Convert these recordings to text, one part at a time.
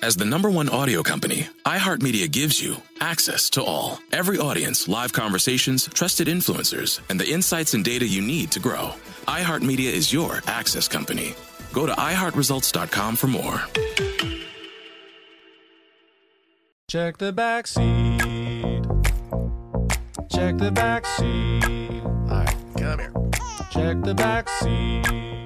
As the #1 audio company, iHeartMedia gives you access to all. Every audience, live conversations, trusted influencers, and the insights and data you need to grow. iHeartMedia is your access company. Go to iHeartResults.com for more. Check the backseat. Check the backseat. All right, come here. Check the backseat.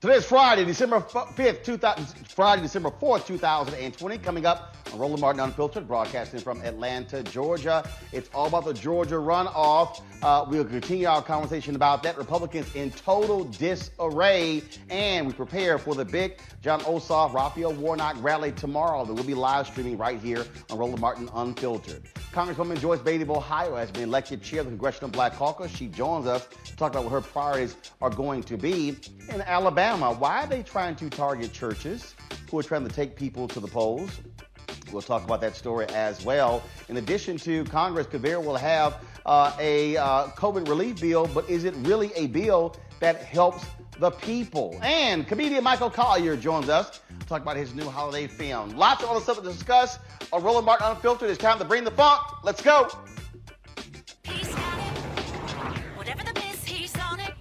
Today's Friday, December 4th, 2020. Coming up on Roland Martin Unfiltered, broadcasting from Atlanta, Georgia. It's all about the Georgia runoff. We'll continue our conversation about that. Republicans in total disarray. And we prepare for the big John Ossoff, Raphael Warnock rally tomorrow that we'll be live streaming right here on Roland Martin Unfiltered. Congresswoman Joyce Beatty of Ohio has been elected chair of the Congressional Black Caucus. She joins us to talk about what her priorities are going to be. In Alabama, why are they trying to target churches who are trying to take people to the polls? We'll talk about that story as well. In addition to Congress, Kavir will have a COVID relief bill, but is it really a bill that helps the people? And comedian Michael Collier joins us to talk about his new holiday film. Lots of other stuff to discuss on Roland Martin Unfiltered. It's time to bring the funk. Let's go. He's got it. Whatever the biz, he's on it.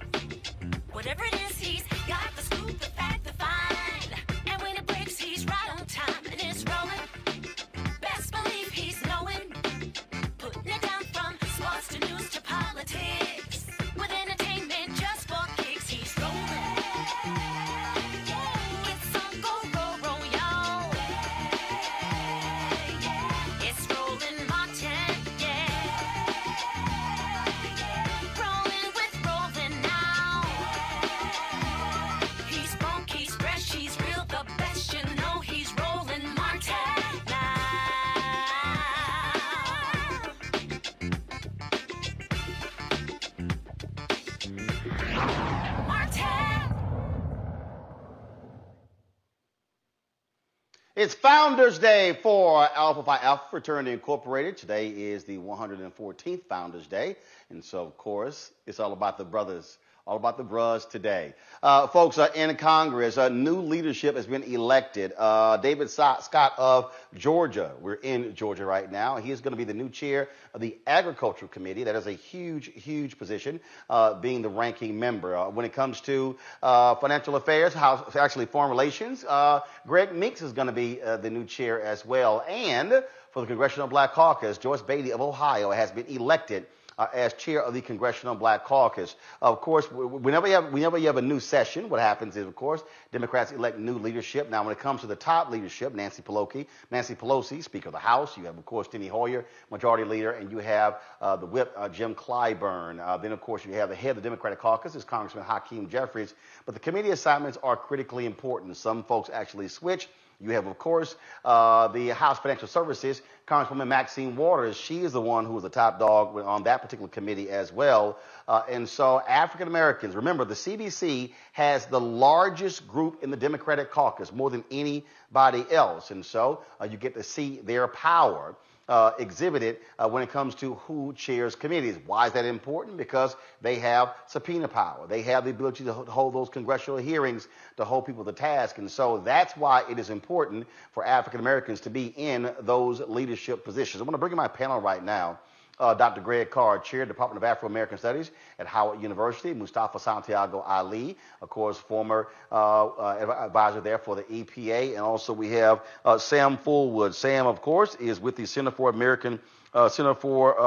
Whatever it is, he's got the scoop, the fact, the find. And when it breaks, he's right on time and it's rolling. Best believe he's knowing. Putting it down from sports to news to politics. With entertainment just for kicks, he's rolling. It's Founders Day for Alpha Phi Alpha Fraternity Incorporated. Today is the 114th Founders Day. And so, of course, it's all about the brothers, all about the bros today. Folks, in Congress, new leadership has been elected. David Scott of Georgia. We're in Georgia right now. He is going to be the new chair of the Agriculture Committee. That is a huge, huge position, being the ranking member. When it comes to financial affairs, foreign relations, Greg Meeks is going to be the new chair as well. And for the Congressional Black Caucus, Joyce Beatty of Ohio has been elected as chair of the Congressional Black Caucus. Of course, whenever you have a new session, what happens is, of course, Democrats elect new leadership. Now, when it comes to the top leadership, Nancy Pelosi, Speaker of the House, you have, of course, Steny Hoyer, Majority Leader, and you have the Whip, Jim Clyburn. Then, of course, you have the head of the Democratic Caucus, is Congressman Hakeem Jeffries. But the committee assignments are critically important. Some folks actually switch. You have, of course, the House Financial Services, Congresswoman Maxine Waters. She is the one who was the top dog on that particular committee as well. And so African Americans, remember, the CBC has the largest group in the Democratic caucus, more than anybody else. And so you get to see their power exhibited when it comes to who chairs committees. Why is that important? Because they have subpoena power. They have the ability to hold those congressional hearings, to hold people to task. And so that's why it is important for African Americans to be in those leadership positions. I'm going to bring in my panel right now. Dr. Greg Carr, Chair, Department of Afro-American Studies at Howard University. Mustafa Santiago Ali, of course, former advisor there for the EPA. And also we have Sam Fullwood. Sam, of course, is with the Center for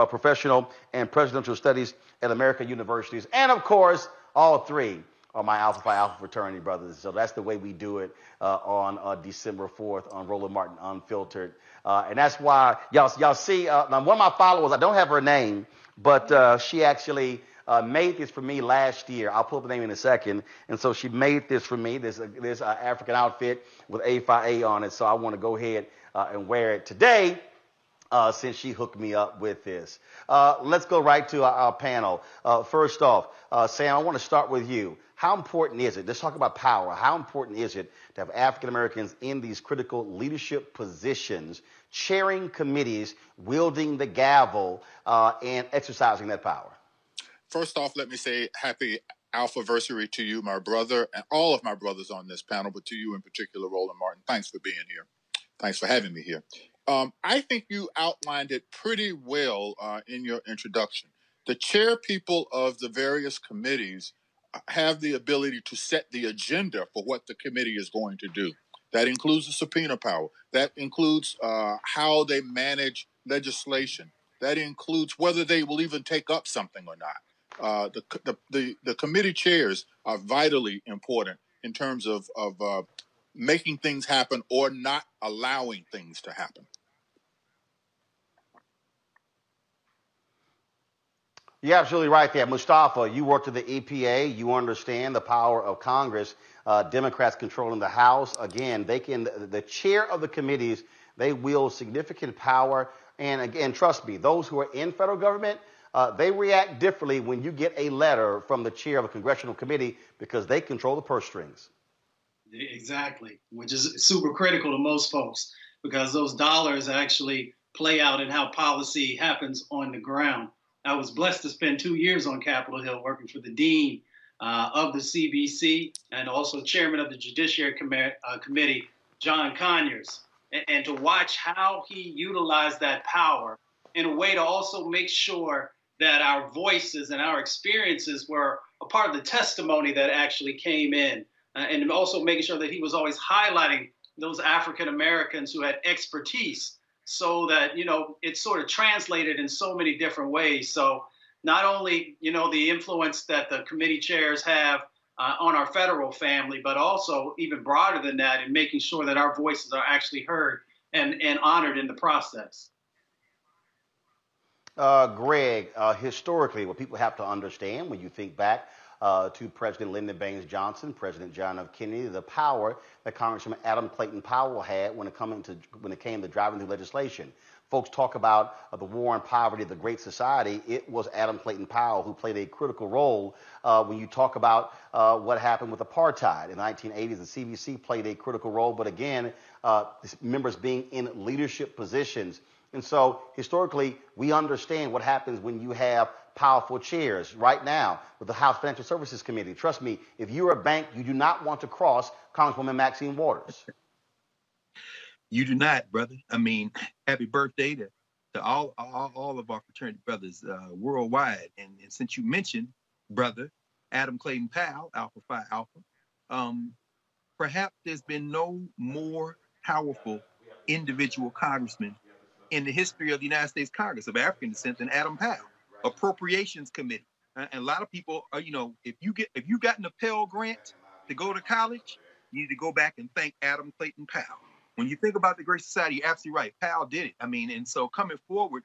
Professional and Presidential Studies at American Universities. And, of course, all three are my Alpha Phi Alpha fraternity brothers. So that's the way we do it on December 4th on Roland Martin Unfiltered. And that's why y'all see, now one of my followers, I don't have her name, but she actually made this for me last year. I'll pull up the name in a second. And so she made this for me, this African outfit with A Phi A on it. So I want to go ahead and wear it today since she hooked me up with this. Let's go right to our panel. First off, Sam, I want to start with you. How important is it? Let's talk about power. How important is it to have African Americans in these critical leadership positions, chairing committees, wielding the gavel, and exercising that power? First off, let me say happy Alphaversary to you, my brother, and all of my brothers on this panel, but to you in particular, Roland Martin. Thanks for being here. Thanks for having me here. I think you outlined it pretty well in your introduction. The chairpeople of the various committees have the ability to set the agenda for what the committee is going to do. That includes the subpoena power. That includes how they manage legislation. That includes whether they will even take up something or not. The committee chairs are vitally important in terms of making things happen or not allowing things to happen. You're absolutely right there. Mustafa, you worked at the EPA. You understand the power of Congress. Democrats controlling the House. Again, the chair of the committees, they wield significant power. And again, trust me, those who are in federal government, they react differently when you get a letter from the chair of a congressional committee because they control the purse strings. Exactly, which is super critical to most folks because those dollars actually play out in how policy happens on the ground. I was blessed to spend 2 years on Capitol Hill working for the dean of the CBC and also chairman of the Judiciary Committee, John Conyers, and to watch how he utilized that power in a way to also make sure that our voices and our experiences were a part of the testimony that actually came in, and also making sure that he was always highlighting those African Americans who had expertise, so that, you know, it's sort of translated in so many different ways. So not only, you know, the influence that the committee chairs have on our federal family, but also even broader than that in making sure that our voices are actually heard and honored in the process. Greg, historically, what people have to understand when you think back to President Lyndon Baines Johnson, President John F. Kennedy, the power that Congressman Adam Clayton Powell had when it came to driving through legislation. Folks talk about the war on poverty, the Great Society. It was Adam Clayton Powell who played a critical role when you talk about what happened with apartheid. In the 1980s, the CBC played a critical role, but again, members being in leadership positions. And so historically, we understand what happens when you have powerful chairs. Right now with the House Financial Services Committee, trust me, if you're a bank, you do not want to cross Congresswoman Maxine Waters. You do not, brother. I mean, happy birthday to all of our fraternity brothers worldwide. And since you mentioned, brother, Adam Clayton Powell, Alpha Phi Alpha, perhaps there's been no more powerful individual congressman in the history of the United States Congress of African descent than Adam Powell. Appropriations Committee. And a lot of people are, you know, if you gotten a Pell Grant to go to college, you need to go back and thank Adam Clayton Powell. When you think about the Great Society, you're absolutely right. Powell did it. I mean, and so coming forward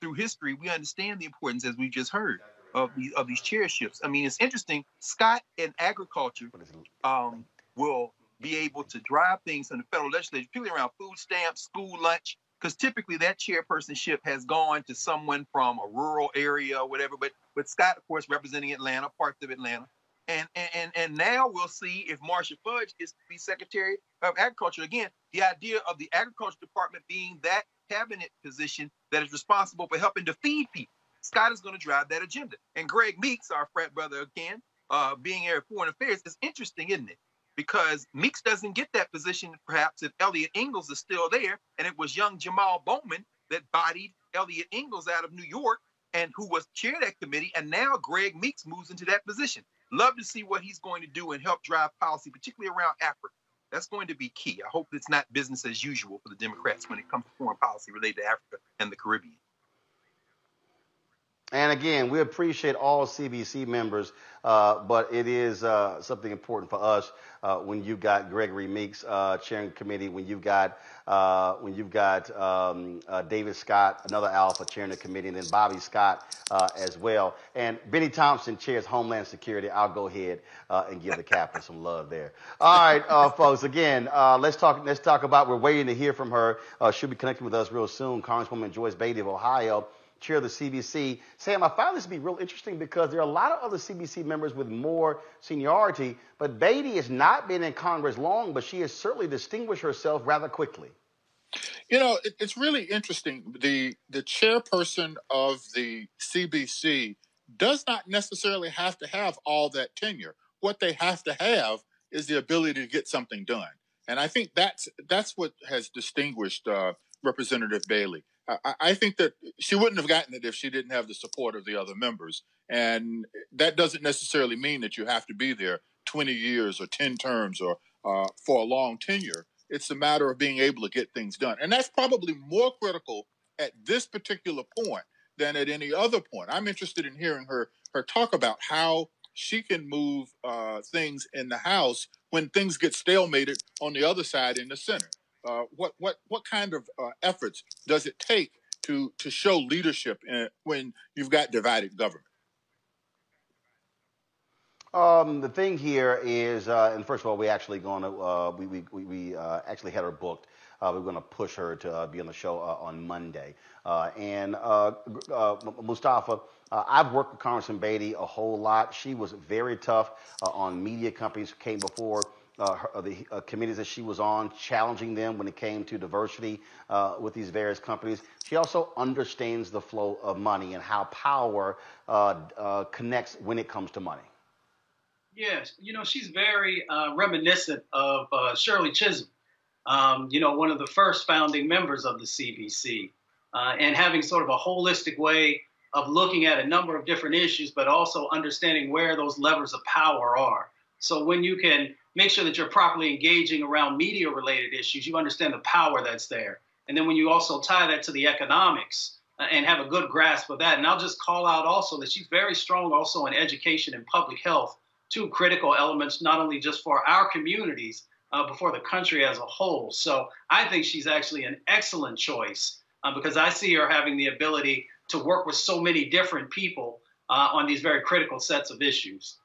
through history, we understand the importance, as we just heard, of these chairships. I mean, it's interesting. Scott and agriculture will be able to drive things in the federal legislature, particularly around food stamps, school lunch, because typically that chairpersonship has gone to someone from a rural area or whatever. But Scott, of course, representing Atlanta, parts of Atlanta. And now we'll see if Marcia Fudge is to be Secretary of Agriculture. Again, the idea of the Agriculture Department being that cabinet position that is responsible for helping to feed people. Scott is going to drive that agenda. And Greg Meeks, our frat brother again, being here at Foreign Affairs, is interesting, isn't it? Because Meeks doesn't get that position, perhaps, if Eliot Engel is still there. And it was young Jamal Bowman that bodied Eliot Engel out of New York and who was chair of that committee. And now Greg Meeks moves into that position. Love to see what he's going to do and help drive policy, particularly around Africa. That's going to be key. I hope it's not business as usual for the Democrats when it comes to foreign policy related to Africa and the Caribbean. And again, we appreciate all CBC members, but it is something important for us when you've got Gregory Meeks chairing committee, when you've got David Scott, another alpha chairing the committee, and then Bobby Scott as well. And Benny Thompson chairs Homeland Security. I'll go ahead and give the captain some love there. All right, folks. Again, let's talk about. We're waiting to hear from her. She'll be connecting with us real soon. Congresswoman Joyce Beatty of Ohio, chair of the CBC. Sam, I found this to be real interesting because there are a lot of other CBC members with more seniority, but Beatty has not been in Congress long, but she has certainly distinguished herself rather quickly. You know, it's really interesting. The chairperson of the CBC does not necessarily have to have all that tenure. What they have to have is the ability to get something done. And I think that's what has distinguished Representative Bailey. I think that she wouldn't have gotten it if she didn't have the support of the other members. And that doesn't necessarily mean that you have to be there 20 years or 10 terms or for a long tenure. It's a matter of being able to get things done. And that's probably more critical at this particular point than at any other point. I'm interested in hearing her talk about how she can move things in the House when things get stalemated on the other side in the Senate. What kind of efforts does it take to show leadership when you've got divided government? The thing here is, and first of all, we actually had her booked. We're going to push her to be on the show on Monday. Mustafa, I've worked with Congressman Beatty a whole lot. She was very tough on media companies who came before. The committees that she was on, challenging them when it came to diversity with these various companies. She also understands the flow of money and how power connects when it comes to money. Yes, you know, she's very reminiscent of Shirley Chisholm, you know, one of the first founding members of the CBC, and having sort of a holistic way of looking at a number of different issues, but also understanding where those levers of power are. So when you can make sure that you're properly engaging around media-related issues, you understand the power that's there. And then when you also tie that to the economics and have a good grasp of that, and I'll just call out also that she's very strong also in education and public health, two critical elements, not only just for our communities, but for the country as a whole. So I think she's actually an excellent choice because I see her having the ability to work with so many different people on these very critical sets of issues.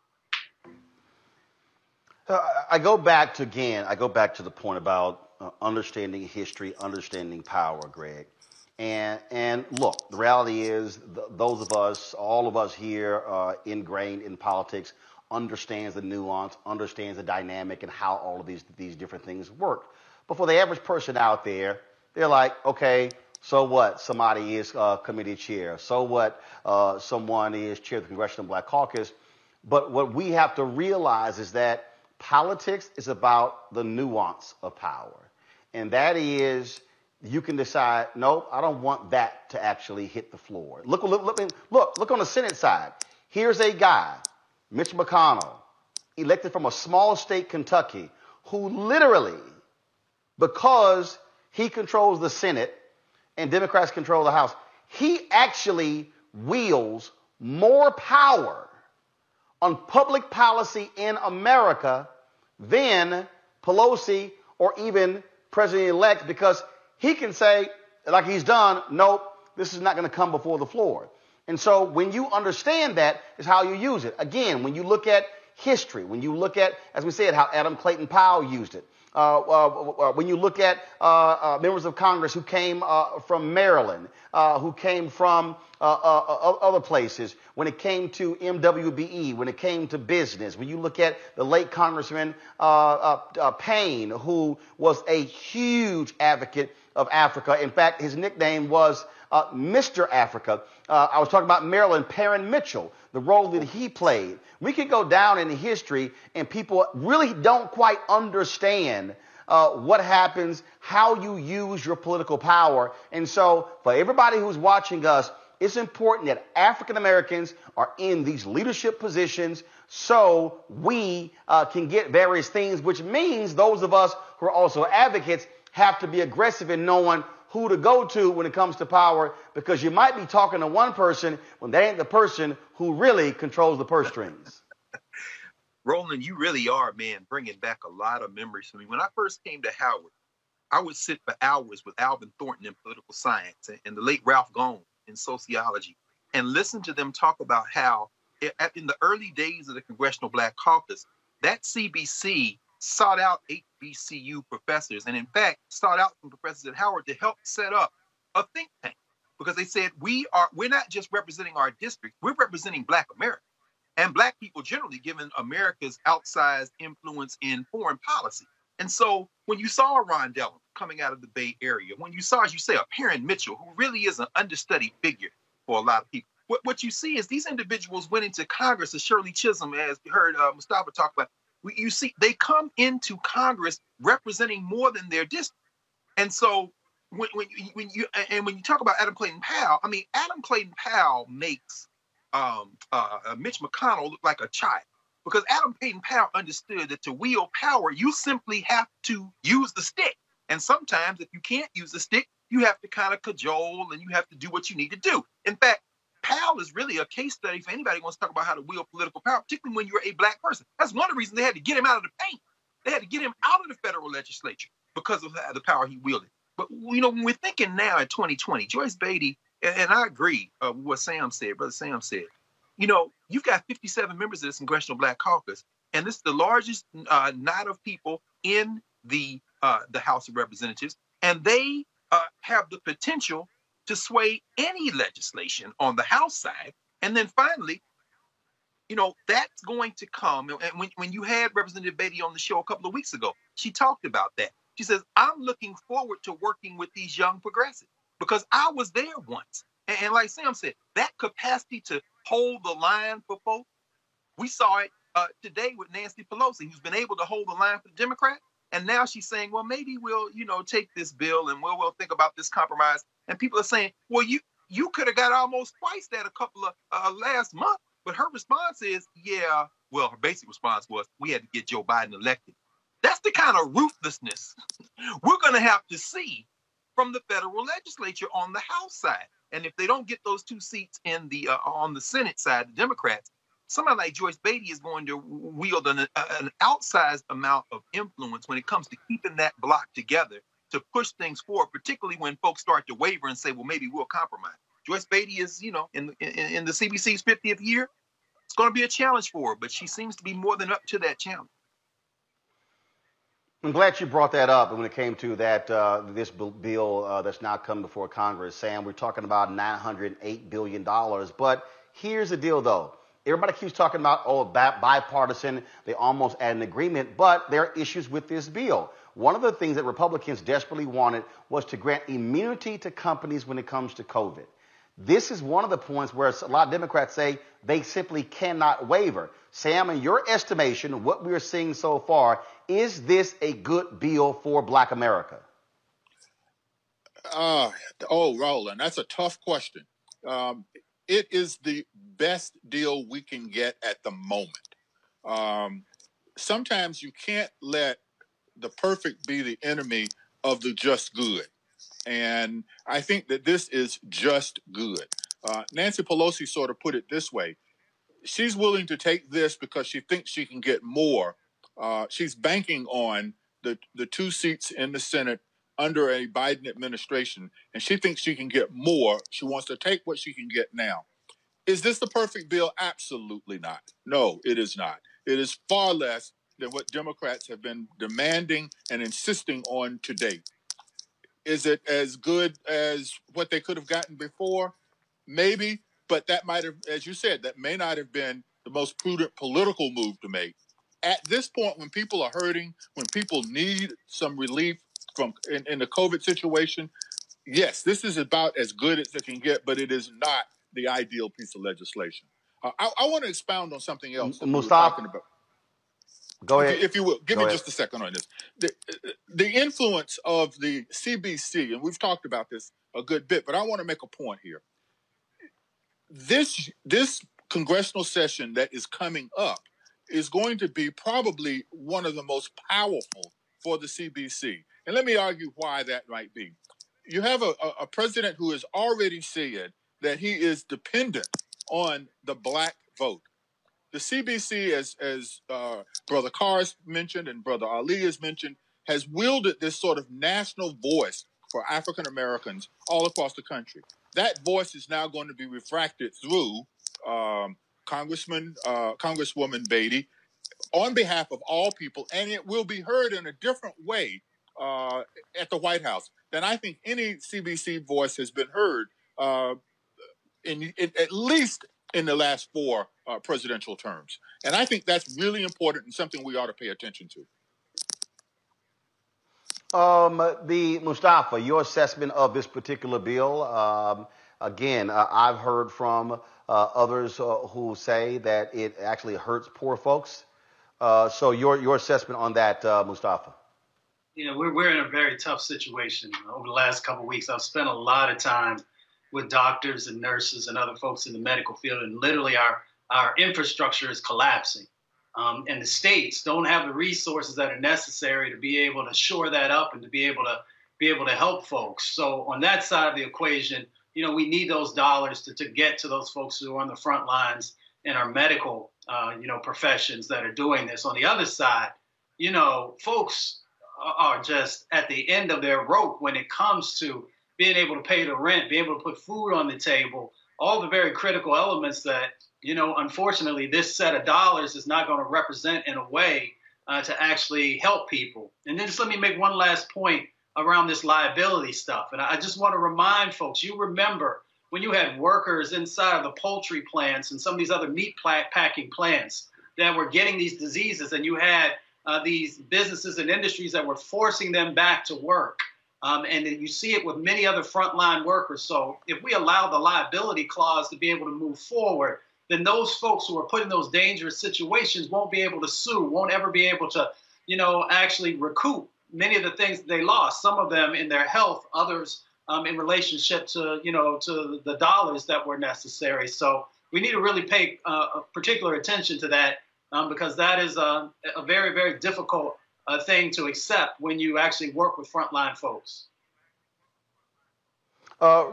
I go back to the point about understanding history, understanding power, Greg. And look, the reality is those of us, all of us here ingrained in politics, understands the nuance, understands the dynamic and how all of these different things work. But for the average person out there, they're like, okay, so what? Somebody is committee chair. So what? Someone is chair of the Congressional Black Caucus. But what we have to realize is that politics is about the nuance of power, and that is you can decide, no, I don't want that to actually hit the floor. Look on the Senate side. Here's a guy, Mitch McConnell, elected from a small state, Kentucky, who literally, because he controls the Senate and Democrats control the House, he actually wields more power on public policy in America than Pelosi or even President-elect, because he can say, like he's done, nope, this is not going to come before the floor. And so when you understand that is how you use it. Again, when you look at history, when you look at, as we said, how Adam Clayton Powell used it, when you look at members of Congress who came from Maryland, who came from other places, when it came to MWBE, when it came to business, when you look at the late Congressman Payne, who was a huge advocate of Africa. In fact, his nickname was Mr. Africa. I was talking about Maryland, Perrin Mitchell, the role that he played. We could go down in history, and people really don't quite understand what happens, how you use your political power. And so for everybody who's watching us, it's important that African Americans are in these leadership positions so we can get various things, which means those of us who are also advocates have to be aggressive in knowing who to go to when it comes to power, because you might be talking to one person when they ain't the person who really controls the purse strings. Roland, you really are, man, bringing back a lot of memories for me. When I first came to Howard, I would sit for hours with Alvin Thornton in political science and the late Ralph Gohn in sociology and listen to them talk about how in the early days of the Congressional Black Caucus, that CBC sought out HBCU professors, and in fact, sought out some professors at Howard to help set up a think tank, because they said, we're not just representing our district, we're representing Black America, and Black people generally, given America's outsized influence in foreign policy. And so when you saw Ron Dellum coming out of the Bay Area, when you saw, as you say, a Perrin Mitchell, who really is an understudied figure for a lot of people, what you see is these individuals went into Congress, as Shirley Chisholm, as we heard Mustafa talk about. You see, they come into Congress representing more than their district. And so when you talk about Adam Clayton Powell, I mean, Adam Clayton Powell makes Mitch McConnell look like a child, because Adam Clayton Powell understood that to wield power, you simply have to use the stick. And sometimes if you can't use the stick, you have to kind of cajole and you have to do what you need to do. In fact, Powell is really a case study for anybody who wants to talk about how to wield political power, particularly when you're a Black person. That's one of the reasons they had to get him out of the paint. They had to get him out of the federal legislature because of the power he wielded. But, you know, when we're thinking now in 2020, Joyce Beatty, and I agree with what Sam said, Brother Sam said, you know, you've got 57 members of this Congressional Black Caucus, and this is the largest knot of people in the House of Representatives, and they have the potential to sway any legislation on the House side. And then finally, you know, that's going to come. And when you had Representative Beatty on the show a couple of weeks ago, she talked about that. She says, I'm looking forward to working with these young progressives because I was there once. And like Sam said, that capacity to hold the line for folks, we saw it today with Nancy Pelosi, who's been able to hold the line for the Democrats. And now she's saying, well, maybe we'll, you know, take this bill and we'll think about this compromise. And people are saying, well, you could have got almost twice that a couple of last month. But her response is, yeah, well, her basic response was, we had to get Joe Biden elected. That's the kind of ruthlessness we're going to have to see from the federal legislature on the House side. And if they don't get those two seats in the on the Senate side, the Democrats, somebody like Joyce Beatty is going to wield an outsized amount of influence when it comes to keeping that block together to push things forward, particularly when folks start to waver and say, well, maybe we'll compromise. Joyce Beatty is, you know, in the CBC's 50th year. It's going to be a challenge for her, but she seems to be more than up to that challenge. I'm glad you brought that up. And when it came to that, this bill that's now come before Congress, Sam, we're talking about $908 billion. But here's the deal, though. Everybody keeps talking about, oh, bipartisan, they almost had an agreement, but there are issues with this bill. One of the things that Republicans desperately wanted was to grant immunity to companies when it comes to COVID. This is one of the points where a lot of Democrats say they simply cannot waver. Sam, in your estimation, what we are seeing so far, is this a good bill for Black America? Roland, that's a tough question. It is the best deal we can get at the moment. Sometimes you can't let the perfect be the enemy of the just good. And I think that this is just good. Nancy Pelosi sort of put it this way. She's willing to take this because she thinks she can get more. She's banking on the two seats in the Senate under a Biden administration, and she thinks she can get more. She wants to take what she can get now. Is this the perfect bill? Absolutely not. No, it is not. It is far less than what Democrats have been demanding and insisting on to date. Is it as good as what they could have gotten before? Maybe, but that might have, as you said, that may not have been the most prudent political move to make. At this point, when people are hurting, when people need some relief from in the COVID situation, yes, this is about as good as it can get, but it is not the ideal piece of legislation. I want to expound on something else that Mustafa, we were talking about. Go ahead. If you will. Give me just a second on this. The influence of the CBC, and we've talked about this a good bit, but I want to make a point here. This congressional session that is coming up is going to be probably one of the most powerful for the CBC. And let me argue why that might be. You have a president who has already said that he is dependent on the black vote. The CBC, as Brother Carr has mentioned and Brother Ali has mentioned, has wielded this sort of national voice for African Americans all across the country. That voice is now going to be refracted through Congresswoman Beatty on behalf of all people, and it will be heard in a different way at the White House than I think any CBC voice has been heard in at least in the last four presidential terms. And I think that's really important and something we ought to pay attention to. Mustafa, your assessment of this particular bill, again, I've heard from others who say that it actually hurts poor folks. So your assessment on that, Mustafa. You know, we're in a very tough situation. Over the last couple of weeks, I've spent a lot of time with doctors and nurses and other folks in the medical field, and literally our infrastructure is collapsing. And the states don't have the resources that are necessary to be able to shore that up and to be able to help folks. So on that side of the equation, you know, we need those dollars to get to those folks who are on the front lines in our medical, professions that are doing this. On the other side, you know, folks are just at the end of their rope when it comes to being able to pay the rent, being able to put food on the table, all the very critical elements that, you know, unfortunately, this set of dollars is not going to represent in a way to actually help people. And then just let me make one last point around this liability stuff. And I just want to remind folks, you remember when you had workers inside of the poultry plants and some of these other meat packing plants that were getting these diseases, and you had these businesses and industries that were forcing them back to work. And then you see it with many other frontline workers. So if we allow the liability clause to be able to move forward, then those folks who are put in those dangerous situations won't be able to sue, won't ever be able to, you know, actually recoup many of the things that they lost, some of them in their health, others in relationship to, you know, to the dollars that were necessary. So we need to really pay particular attention to that because that is a very, very difficult thing to accept when you actually work with frontline folks.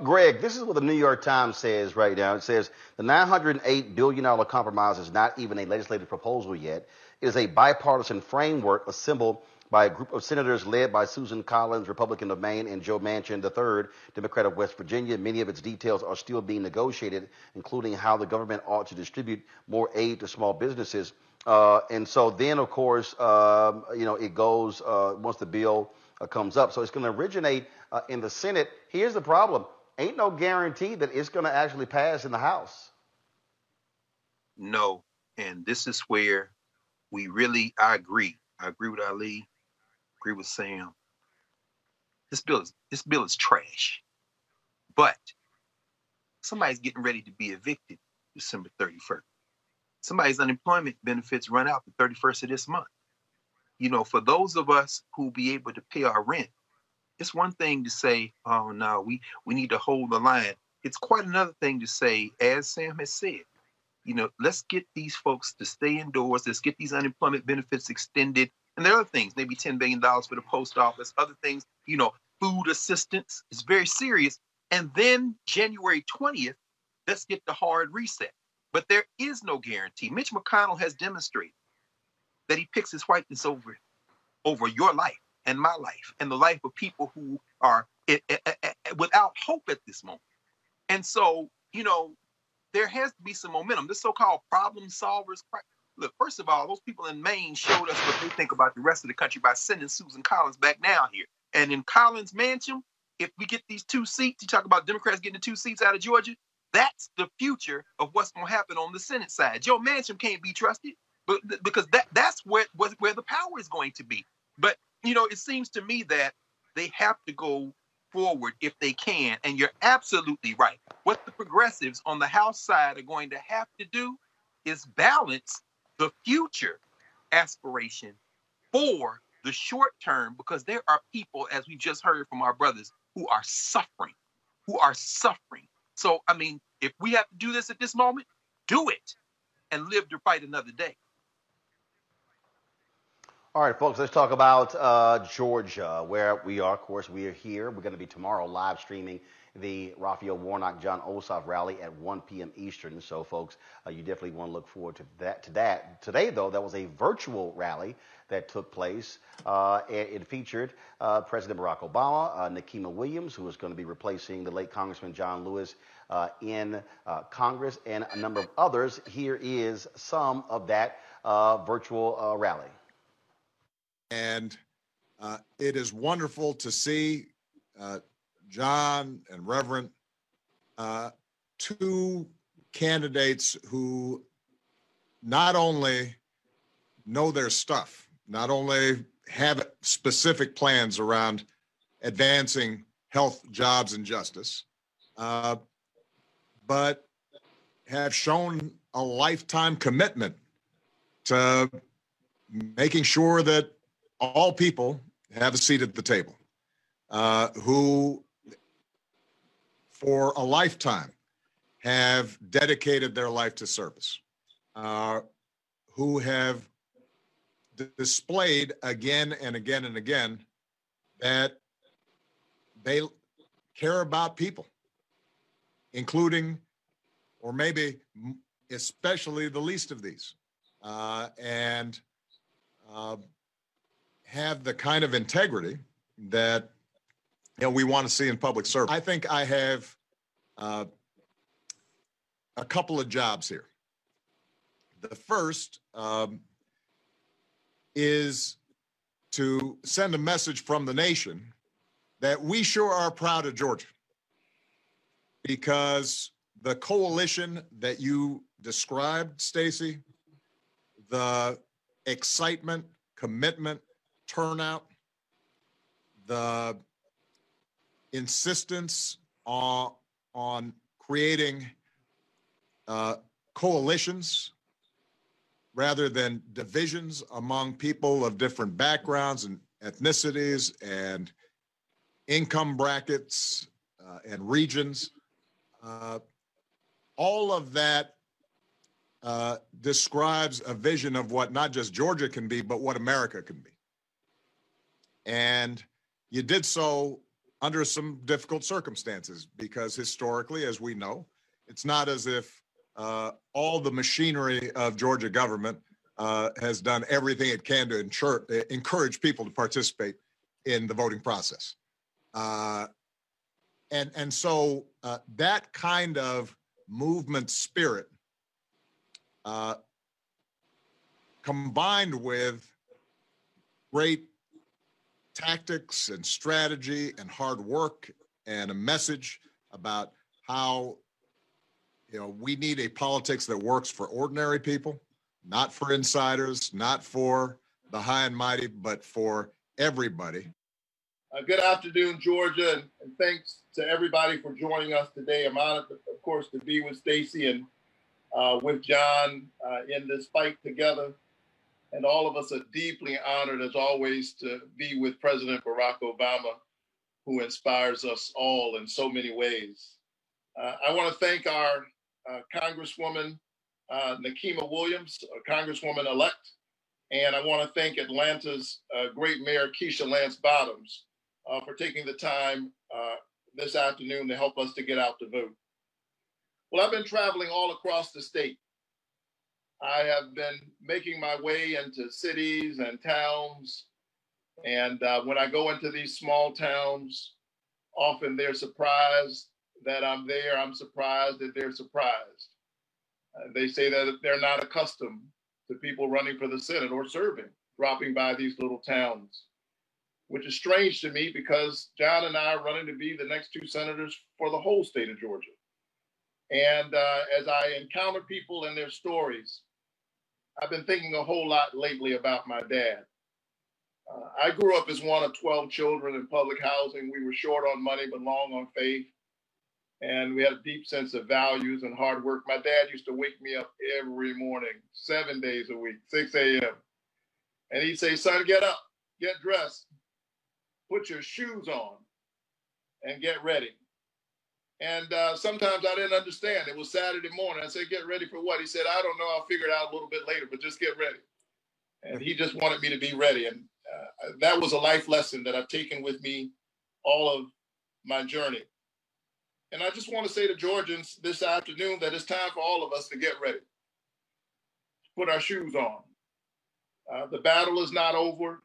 Greg, this is what the New York Times says right now. It says the $908 billion compromise is not even a legislative proposal yet. It is a bipartisan framework assembled by a group of senators led by Susan Collins, Republican of Maine, and Joe Manchin III, Democrat of West Virginia. Many of its details are still being negotiated, including how the government ought to distribute more aid to small businesses. And so then, of course, it goes once the bill comes up. So it's going to originate in the Senate. Here's the problem. Ain't no guarantee that it's going to actually pass in the House. No. And this is where I agree. I agree with Ali. Agree with Sam. This bill is trash. But somebody's getting ready to be evicted December 31st. Somebody's unemployment benefits run out the 31st of this month. You know, for those of us who be able to pay our rent, it's one thing to say, oh, no, we need to hold the line. It's quite another thing to say, as Sam has said, you know, let's get these folks to stay indoors. Let's get these unemployment benefits extended. And there are other things, maybe $10 billion for the post office, other things, you know, food assistance. It's very serious. And then January 20th, Let's get the hard reset. But there is no guarantee. Mitch McConnell has demonstrated that he picks his whiteness over your life and my life and the life of people who are without hope at this moment. And so, you know, there has to be some momentum. This so-called problem solvers. Look, first of all, those people in Maine showed us what they think about the rest of the country by sending Susan Collins back down here. And in Collins' mansion, if we get these 2 seats, you talk about Democrats getting the 2 seats out of Georgia, that's the future of what's going to happen on the Senate side. Joe Manchin can't be trusted because that's where the power is going to be. But, you know, it seems to me that they have to go forward if they can. And you're absolutely right. What the progressives on the House side are going to have to do is balance the future aspiration for the short term, because there are people, as we just heard from our brothers, who are suffering. So, I mean, if we have to do this at this moment, do it and live to fight another day. All right, folks, let's talk about Georgia, where we are. Of course, we are here. We're going to be tomorrow live streaming the Raphael Warnock, John Ossoff rally at 1 p.m. Eastern. So, folks, you definitely want to look forward to that. Today, though, that was a virtual rally that took place. It featured President Barack Obama, Nikema Williams, who is going to be replacing the late Congressman John Lewis in Congress, and a number of others. Here is some of that virtual rally. And it is wonderful to see John and Reverend, two candidates who not only know their stuff, not only have specific plans around advancing health, jobs, and justice, but have shown a lifetime commitment to making sure that all people have a seat at the table, who for a lifetime have dedicated their life to service, who have displayed again and again and again that they care about people, including, or maybe especially, the least of these, and have the kind of integrity that, you know, we want to see in public service. I think I have a couple of jobs here. The first is to send a message from the nation that we sure are proud of Georgia, because the coalition that you described, Stacey, the excitement, commitment, turnout, the insistence on creating coalitions rather than divisions among people of different backgrounds and ethnicities and income brackets and regions, all of that describes a vision of what not just Georgia can be, but what America can be. And you did so under some difficult circumstances, because historically, as we know, it's not as if all the machinery of Georgia government has done everything it can to encourage people to participate in the voting process. And so that kind of movement spirit, combined with great tactics and strategy and hard work and a message about how, you know, we need a politics that works for ordinary people, not for insiders, not for the high and mighty, but for everybody. Good afternoon, Georgia, and thanks to everybody for joining us today. I'm honored, of course, to be with Stacey and with John in this fight together. And all of us are deeply honored, as always, to be with President Barack Obama, who inspires us all in so many ways. I want to thank our Congresswoman Nikema Williams, Congresswoman-elect, and I want to thank Atlanta's great mayor, Keisha Lance Bottoms, for taking the time this afternoon to help us to get out the vote. Well, I've been traveling all across the state. I have been making my way into cities and towns. And when I go into these small towns, often they're surprised that I'm there. I'm surprised that they're surprised. They say that they're not accustomed to people running for the Senate or serving, dropping by these little towns, which is strange to me because John and I are running to be the next two senators for the whole state of Georgia. And as I encounter people and their stories, I've been thinking a whole lot lately about my dad. I grew up as one of 12 children in public housing. We were short on money, but long on faith. And we had a deep sense of values and hard work. My dad used to wake me up every morning, 7 days a week, 6 a.m. And he'd say, son, get up, get dressed, put your shoes on, and get ready. And sometimes I didn't understand. It was Saturday morning. I said, get ready for what? He said, I don't know. I'll figure it out a little bit later, but just get ready. And he just wanted me to be ready. And that was a life lesson that I've taken with me all of my journey. And I just want to say to Georgians this afternoon that it's time for all of us to get ready, to put our shoes on. The battle is not over.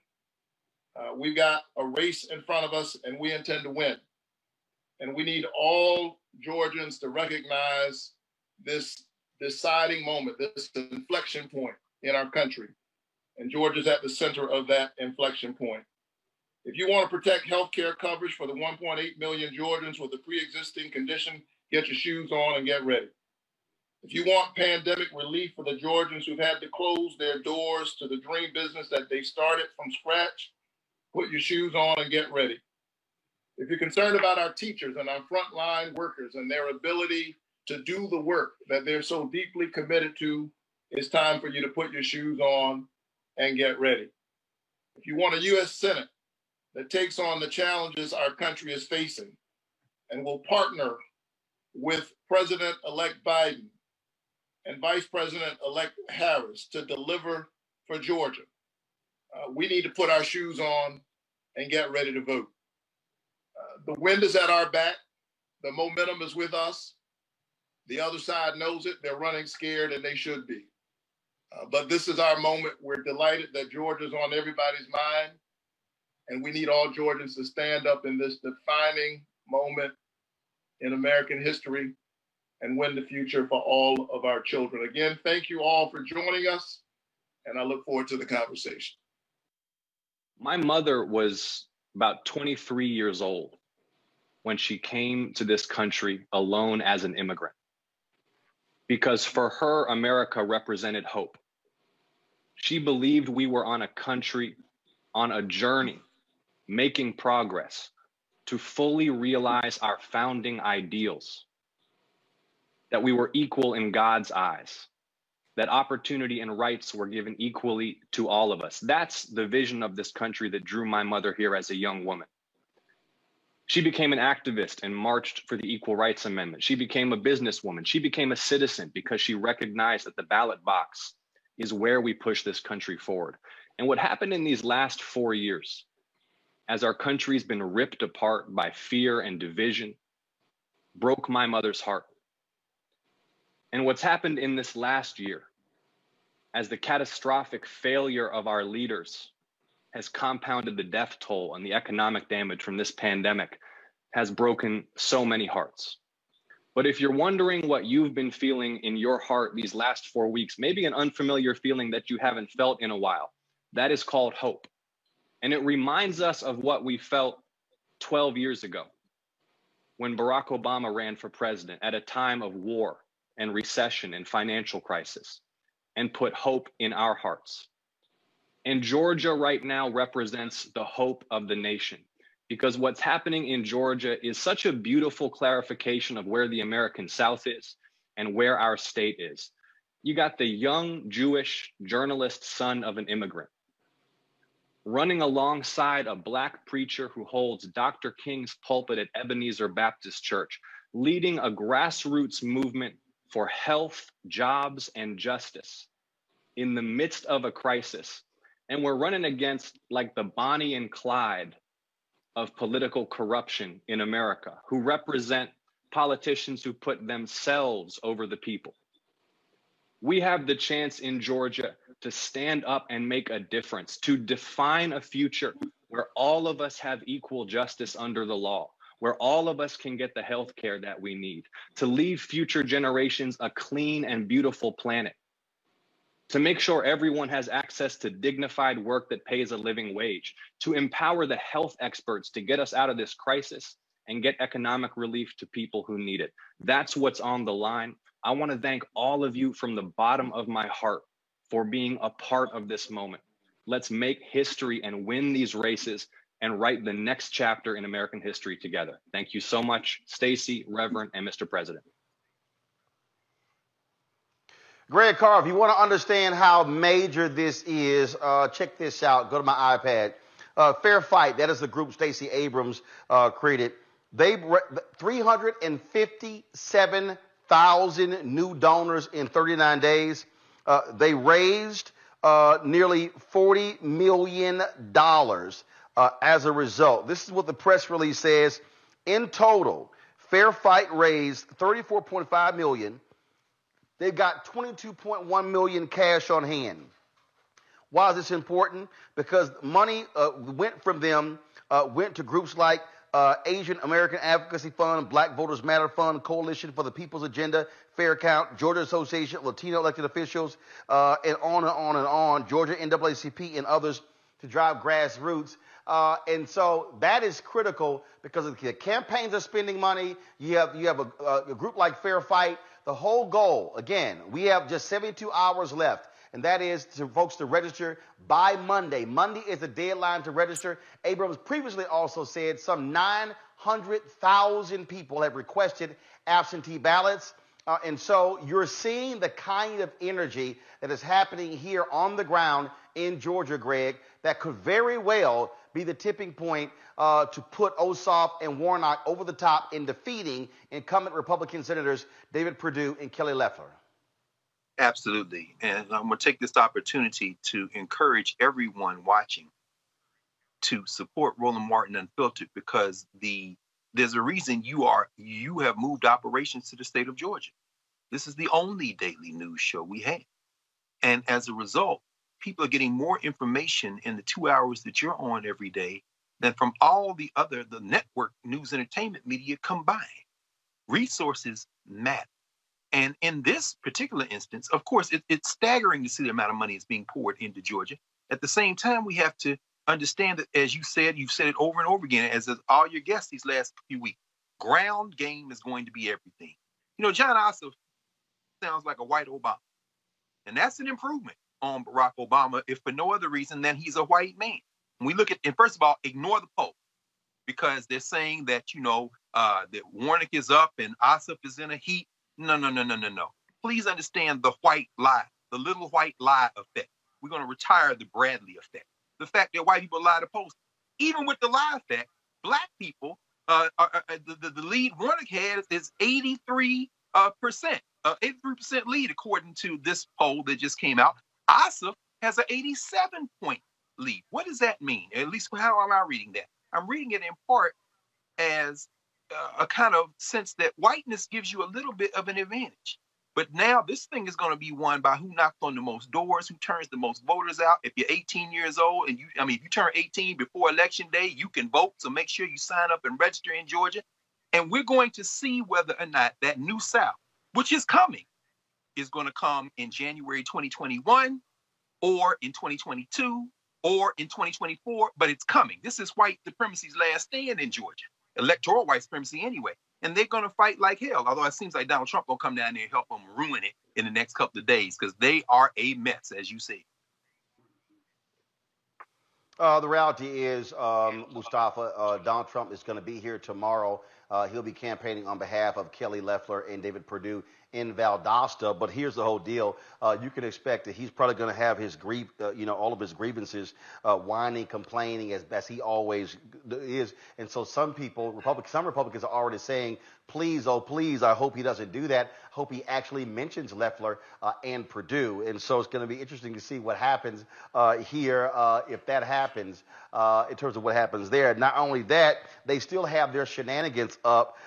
We've got a race in front of us, and we intend to win. And we need all Georgians to recognize this deciding moment, this inflection point in our country. And Georgia's at the center of that inflection point. If you want to protect health care coverage for the 1.8 million Georgians with a pre-existing condition, get your shoes on and get ready. If you want pandemic relief for the Georgians who've had to close their doors to the dream business that they started from scratch, put your shoes on and get ready. If you're concerned about our teachers and our frontline workers and their ability to do the work that they're so deeply committed to, it's time for you to put your shoes on and get ready. If you want a U.S. Senate that takes on the challenges our country is facing and will partner with President-elect Biden and Vice President-elect Harris to deliver for Georgia, we need to put our shoes on and get ready to vote. The wind is at our back. The momentum is with us. The other side knows it. They're running scared, and they should be. But this is our moment. We're delighted that Georgia's on everybody's mind, and we need all Georgians to stand up in this defining moment in American history and win the future for all of our children. Again, thank you all for joining us, and I look forward to the conversation. My mother was about 23 years old when she came to this country alone as an immigrant, because for her, America represented hope. She believed we were on a journey, making progress to fully realize our founding ideals, that we were equal in God's eyes, that opportunity and rights were given equally to all of us. That's the vision of this country that drew my mother here as a young woman. She became an activist and marched for the Equal Rights Amendment. She became a businesswoman. She became a citizen because she recognized that the ballot box is where we push this country forward. And what happened in these last 4 years, as our country's been ripped apart by fear and division, broke my mother's heart. And what's happened in this last year, as the catastrophic failure of our leaders has compounded the death toll and the economic damage from this pandemic, has broken so many hearts. But if you're wondering what you've been feeling in your heart these last 4 weeks, maybe an unfamiliar feeling that you haven't felt in a while, that is called hope. And it reminds us of what we felt 12 years ago when Barack Obama ran for president at a time of war and recession and financial crisis, and put hope in our hearts. And Georgia right now represents the hope of the nation, because what's happening in Georgia is such a beautiful clarification of where the American South is and where our state is. You got the young Jewish journalist son of an immigrant running alongside a black preacher who holds Dr. King's pulpit at Ebenezer Baptist Church, leading a grassroots movement for health, jobs, and justice in the midst of a crisis. And we're running against like the Bonnie and Clyde of political corruption in America, who represent politicians who put themselves over the people. We have the chance in Georgia to stand up and make a difference, to define a future where all of us have equal justice under the law, where all of us can get the health care that we need, to leave future generations a clean and beautiful planet, to make sure everyone has access to dignified work that pays a living wage, to empower the health experts to get us out of this crisis and get economic relief to people who need it. That's what's on the line. I want to thank all of you from the bottom of my heart for being a part of this moment. Let's make history and win these races and write the next chapter in American history together. Thank you so much, Stacey, Reverend, and Mr. President. Greg Carr, if you want to understand how major this is, check this out. Go to my iPad. Fair Fight, that is the group Stacey Abrams created. They 357,000 new donors in 39 days. They raised nearly $40 million as a result. This is what the press release says. In total, Fair Fight raised $34.5 million. They've got $22.1 million cash on hand. Why is this important? Because money went from them, went to groups like Asian American Advocacy Fund, Black Voters Matter Fund, Coalition for the People's Agenda, Fair Count, Georgia Association, Latino Elected Officials, and on and on and on, Georgia NAACP and others to drive grassroots. And so that is critical because the campaigns are spending money. You have a group like Fair Fight. The whole goal, again, we have just 72 hours left, and that is to folks to register by Monday. Monday is the deadline to register. Abrams previously also said some 900,000 people have requested absentee ballots. And so you're seeing the kind of energy that is happening here on the ground in Georgia, Greg, that could very well be the tipping point to put Ossoff and Warnock over the top in defeating incumbent Republican Senators David Perdue and Kelly Loeffler. Absolutely. And I'm going to take this opportunity to encourage everyone watching to support Roland Martin Unfiltered, because there's a reason you have moved operations to the state of Georgia. This is the only daily news show we have. And as a result, people are getting more information in the 2 hours that you're on every day than from all the network news entertainment media combined. Resources matter. And in this particular instance, of course, it's staggering to see the amount of money that's being poured into Georgia. At the same time, we have to understand that, as you said, you've said it over and over again, as all your guests these last few weeks, ground game is going to be everything. You know, John Ossoff sounds like a white Obama, and that's an improvement on Barack Obama, if for no other reason than he's a white man. And we look at, and first of all, ignore the poll, because they're saying that, you know, that Warnock is up and Ossoff is in a heat. No. Please understand the white lie, the little white lie effect. We're going to retire the Bradley effect, the fact that white people lie to post. Even with the lie effect, black people, the lead Warnock has is 83% lead, according to this poll that just came out. Ossoff has an 87-point lead. What does that mean? At least how am I reading that? I'm reading it in part as a kind of sense that whiteness gives you a little bit of an advantage. But now this thing is going to be won by who knocked on the most doors, who turns the most voters out. If you're 18 years old and if you turn 18 before Election Day, you can vote. So make sure you sign up and register in Georgia. And we're going to see whether or not that New South, which is coming, is going to come in January 2021 or in 2022 or in 2024, but it's coming. This is white supremacy's last stand in Georgia, electoral white supremacy anyway. And they're going to fight like hell, although it seems like Donald Trump will come down there and help them ruin it in the next couple of days, because they are a mess, as you say. The reality is, Mustafa, Donald Trump is going to be here tomorrow. He'll be campaigning on behalf of Kelly Loeffler and David Perdue in Valdosta. But here's the whole deal. You can expect that he's probably going to have his all of his grievances, whining, complaining as best he always is. And so some people, some Republicans are already saying, please, oh, please, I hope he doesn't do that. Hope he actually mentions Loeffler and Purdue. And so it's going to be interesting to see what happens here if that happens in terms of what happens there. Not only that, they still have their shenanigans up.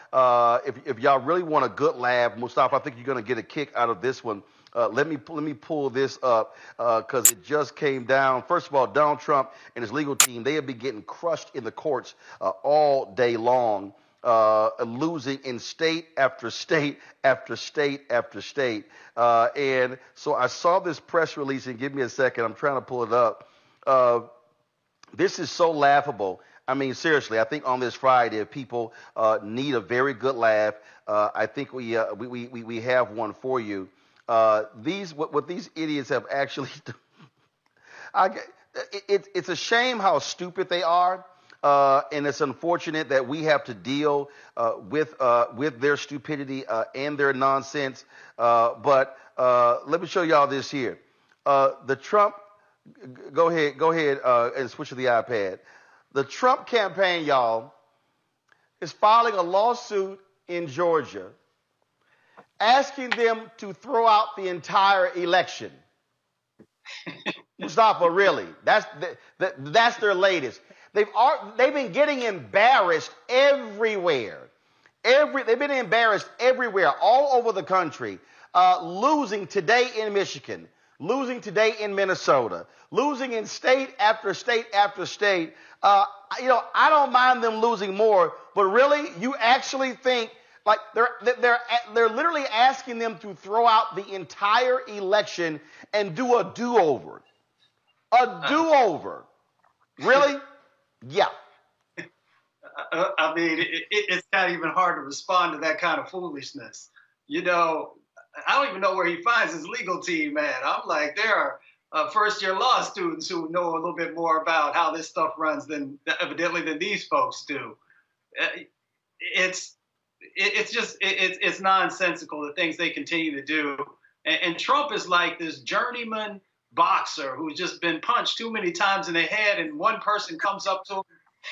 If y'all really want a good laugh, Mustafa, I think you're going to get a kick out of this one. Let me pull this up because it just came down. First of all, Donald Trump and his legal team, they have been getting crushed in the courts all day long. Losing in state after state after state after state. And so I saw this press release, and give me a second. I'm trying to pull it up. This is so laughable. I mean, seriously, I think on this Friday, if people need a very good laugh, I think we have one for you. What these idiots have actually it's a shame how stupid they are. And it's unfortunate that we have to deal with their stupidity and their nonsense. But let me show y'all this here. The Trump, go ahead and switch to the iPad. The Trump campaign, y'all, is filing a lawsuit in Georgia, asking them to throw out the entire election. Mustafa, really? That's their latest. They've been getting embarrassed everywhere. They've been embarrassed everywhere, all over the country. Losing today in Michigan, losing today in Minnesota, losing in state after state after state. I don't mind them losing more, but really, you actually think like they're literally asking them to throw out the entire election and do a do-over, really? Yeah. I mean, it's kind of even hard to respond to that kind of foolishness. You know, I don't even know where he finds his legal team at. I'm like, there are first-year law students who know a little bit more about how this stuff runs than these folks do. It's nonsensical, the things they continue to do. And Trump is like this journeyman boxer who's just been punched too many times in the head, and one person comes up to him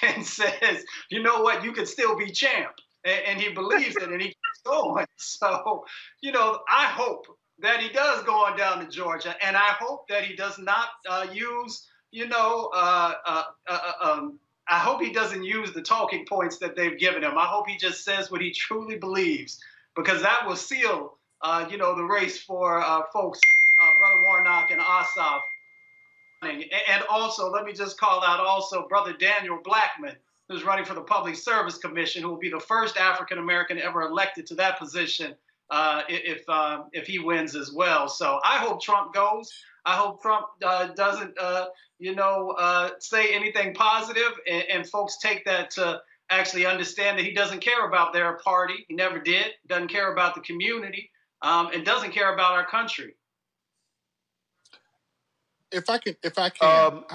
and says, you know what, you could still be champ. And he believes it, and he keeps going. So, you know, I hope that he does go on down to Georgia, and I hope that he does not I hope he doesn't use the talking points that they've given him. I hope he just says what he truly believes, because that will seal, the race for folks. Brother Warnock and Ossoff. And also, let me just call out also Brother Daniel Blackman, who's running for the Public Service Commission, who will be the first African-American ever elected to that position if he wins as well. So I hope Trump goes. I hope Trump doesn't, say anything positive, and folks take that to actually understand that he doesn't care about their party. He never did. Doesn't care about the community, and doesn't care about our country. If I can.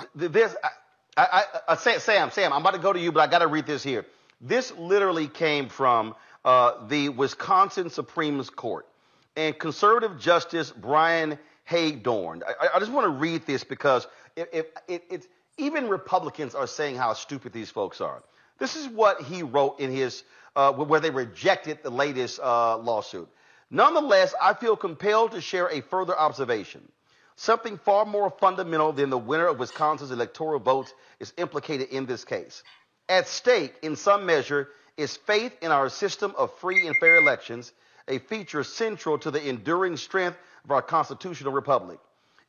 Sam, I'm about to go to you, but I got to read this here. This literally came from the Wisconsin Supreme Court and conservative Justice Brian Hagedorn. I just want to read this because it's even Republicans are saying how stupid these folks are. This is what he wrote in his where they rejected the latest lawsuit. Nonetheless, I feel compelled to share a further observation. Something far more fundamental than the winner of Wisconsin's electoral votes is implicated in this case. At stake, in some measure, is faith in our system of free and fair elections, a feature central to the enduring strength of our constitutional republic.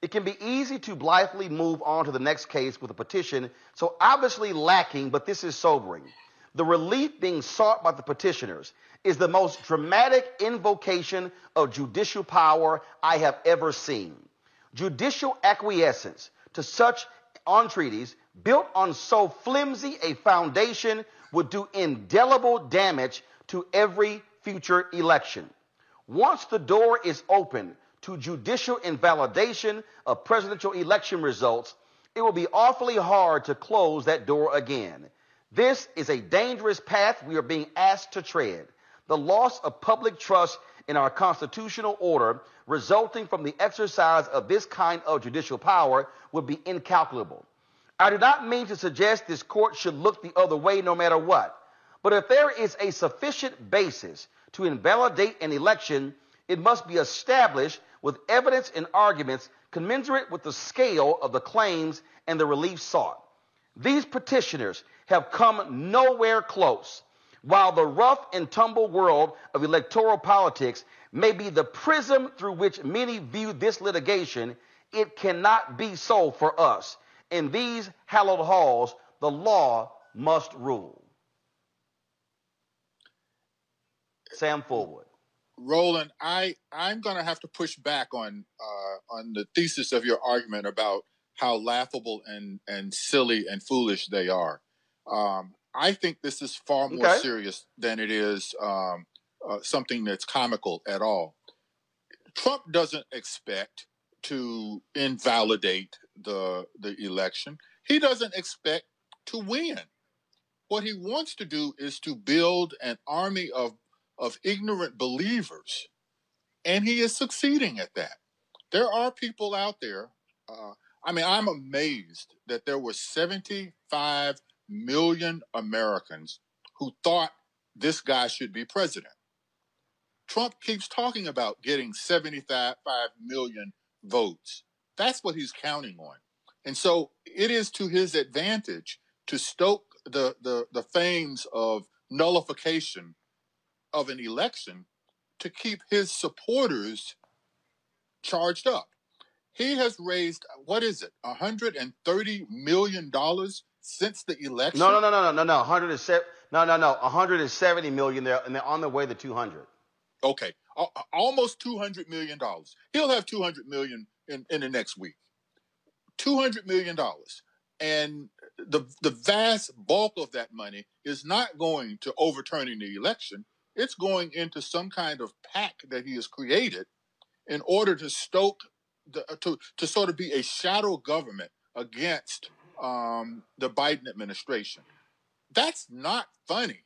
It can be easy to blithely move on to the next case with a petition so obviously lacking, but this is sobering. The relief being sought by the petitioners is the most dramatic invocation of judicial power I have ever seen. Judicial acquiescence to such entreaties built on so flimsy a foundation would do indelible damage to every future election. Once the door is open to judicial invalidation of presidential election results, it will be awfully hard to close that door again. This is a dangerous path we are being asked to tread. The loss of public trust in our constitutional order resulting from the exercise of this kind of judicial power would be incalculable. I do not mean to suggest this court should look the other way no matter what, but if there is a sufficient basis to invalidate an election, it must be established with evidence and arguments commensurate with the scale of the claims and the relief sought. These petitioners have come nowhere close. While the rough and tumble world of electoral politics may be the prism through which many view this litigation, it cannot be so for us. In these hallowed halls, the law must rule. Sam Fullwood. Roland, I'm going to have to push back on the thesis of your argument about how laughable and silly and foolish they are. I think this is far more serious than it is something that's comical at all. Trump doesn't expect to invalidate the election. He doesn't expect to win. What he wants to do is to build an army of ignorant believers, and he is succeeding at that. There are people out there. I mean, I'm amazed that there were 75 million Americans who thought this guy should be president. Trump keeps talking about getting 75 million votes. That's what he's counting on. And so it is to his advantage to stoke the flames of nullification of an election to keep his supporters charged up. He has raised, what is it, $130 million since the election? $170 million there, and they're on their way to 200. Okay, almost $200 million. He'll have $200 million in the next week. $200 million. And the vast bulk of that money is not going to overturning the election. It's going into some kind of pack that he has created in order to stoke, to sort of be a shadow government against the Biden administration. That's not funny.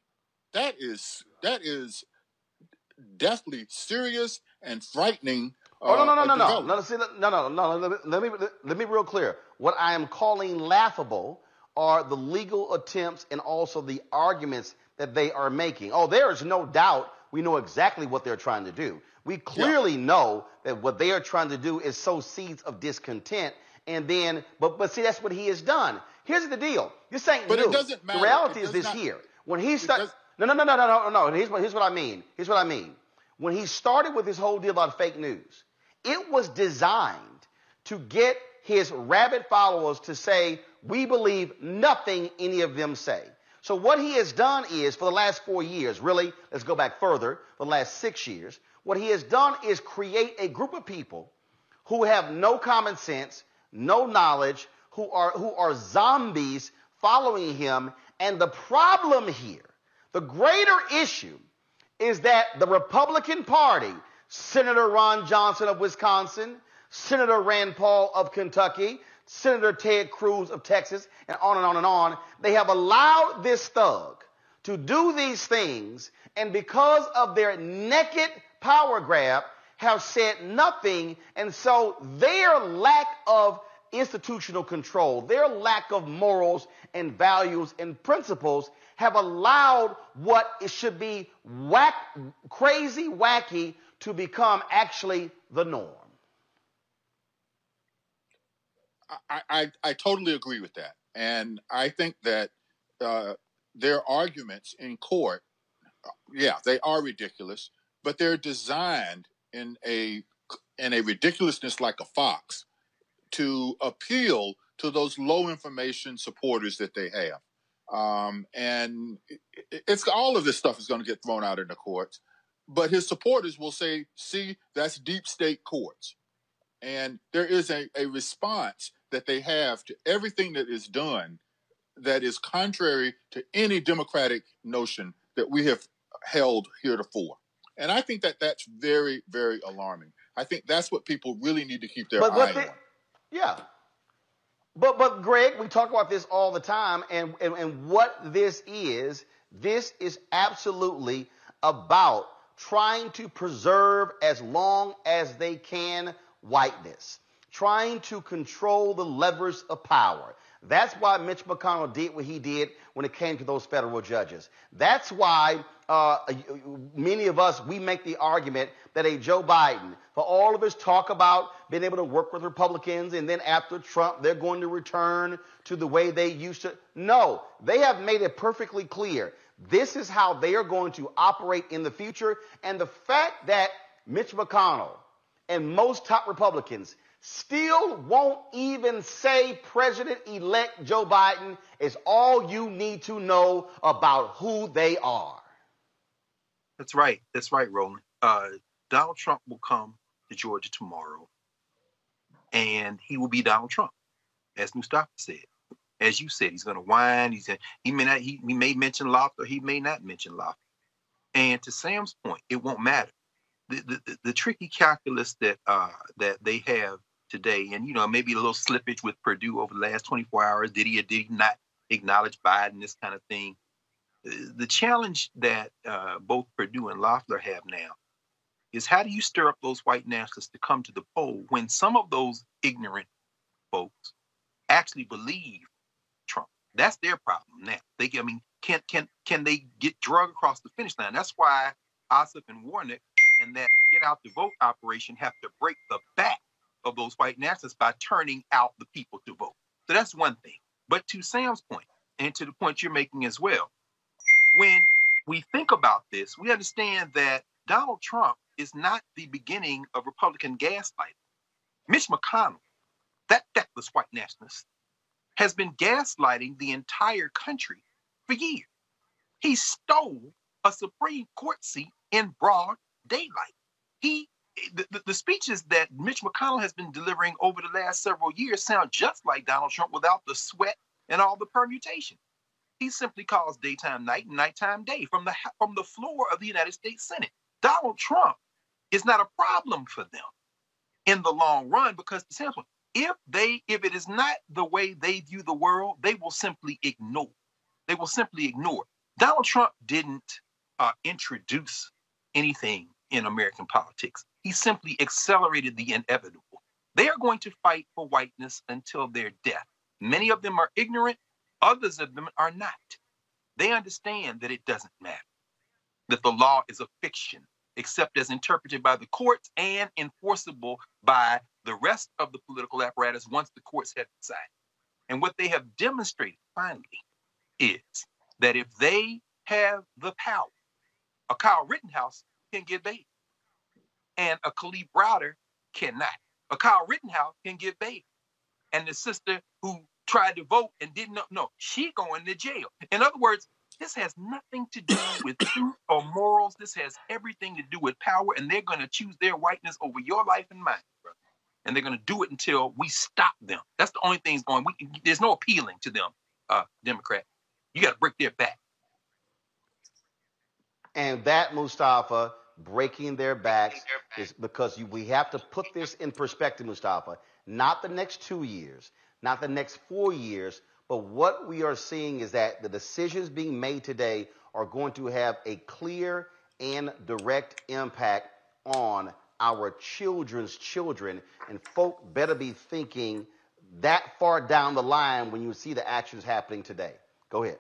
That is deathly serious and frightening. Let me be real clear. What I am calling laughable are the legal attempts and also the arguments that they are making. Oh, there is no doubt we know exactly what they're trying to do. We clearly know that what they are trying to do is sow seeds of discontent. And then, but see, that's what he has done. Here's the deal. You're saying, but it doesn't matter. The reality is this here. When he started, Here's what I mean. When he started with this whole deal about fake news, it was designed to get his rabid followers to say, we believe nothing any of them say. So what he has done is, for the last 4 years, really, let's go back further, for the last 6 years, what he has done is create a group of people who have no common sense, no knowledge, who are zombies following him. And the problem here, the greater issue, is that the Republican Party, Senator Ron Johnson of Wisconsin, Senator Rand Paul of Kentucky, Senator Ted Cruz of Texas, and on and on and on. They have allowed this thug to do these things, and because of their naked power grab, have said nothing. And so their lack of institutional control, their lack of morals and values and principles have allowed what it should be crazy, wacky, to become actually the norm. I totally agree with that. And I think that their arguments in court, they are ridiculous, but they're designed in a ridiculousness like a fox to appeal to those low information supporters that they have. And it's all of this stuff is going to get thrown out in the courts, but his supporters will say, see, that's deep state courts. And there is a response that they have to everything that is done that is contrary to any democratic notion that we have held heretofore. And I think that that's very, very alarming. I think that's what people really need to keep their eye on. Yeah. But Greg, we talk about this all the time. And what this is absolutely about trying to preserve as long as they can whiteness, trying to control the levers of power. That's why Mitch McConnell did what he did when it came to those federal judges. That's why many of us, we make the argument that a Joe Biden, for all of his talk about being able to work with Republicans, and then after Trump, they're going to return to the way they used to. No, they have made it perfectly clear. This is how they are going to operate in the future. And the fact that Mitch McConnell and most top Republicans still won't even say President-elect Joe Biden is all you need to know about who they are. That's right. That's right, Roland. Donald Trump will come to Georgia tomorrow, and he will be Donald Trump, as Mustafa said. As you said, he's going to whine. He may mention Loeffler. He may not mention Loeffler. And to Sam's point, it won't matter. The tricky calculus that they have today, and, you know, maybe a little slippage with Purdue over the last 24 hours. Did he or did he not acknowledge Biden, this kind of thing? The challenge that both Purdue and Loeffler have now is, how do you stir up those white nationalists to come to the poll when some of those ignorant folks actually believe Trump? That's their problem now. Can they get drug across the finish line? That's why Ossoff and Warnock and that Get Out the Vote operation have to break the back of those white nationalists by turning out the people to vote. So that's one thing. But to Sam's point, and to the point you're making as well, when we think about this, we understand that Donald Trump is not the beginning of Republican gaslighting. Mitch McConnell, that feckless white nationalist, has been gaslighting the entire country for years. He stole a Supreme Court seat in broad daylight. The speeches that Mitch McConnell has been delivering over the last several years sound just like Donald Trump without the sweat and all the permutation. He simply calls daytime night and nighttime day from the floor of the United States Senate. Donald Trump is not a problem for them in the long run, because if it is not the way they view the world, they will simply ignore. They will simply ignore. Donald Trump didn't introduce anything in American politics. He simply accelerated the inevitable. They are going to fight for whiteness until their death. Many of them are ignorant. Others of them are not. They understand that it doesn't matter, that the law is a fiction, except as interpreted by the courts and enforceable by the rest of the political apparatus once the courts have decided. And what they have demonstrated finally is that if they have the power, a Kyle Rittenhouse can get bail, and a Khalid Browder cannot. A Kyle Rittenhouse can get bail, and the sister who tried to vote and didn't know, no, she going to jail. In other words, this has nothing to do with truth or morals. This has everything to do with power, and they're going to choose their whiteness over your life and mine, brother. And they're going to do it until we stop them. That's the only thing going. There's no appealing to them, Democrat. You got to break their back. And that, Mustafa, breaking their backs is because we have to put this in perspective, Mustafa. Not the next 2 years. Not the next 4 years, but what we are seeing is that the decisions being made today are going to have a clear and direct impact on our children's children, and folk better be thinking that far down the line when you see the actions happening today. Go ahead.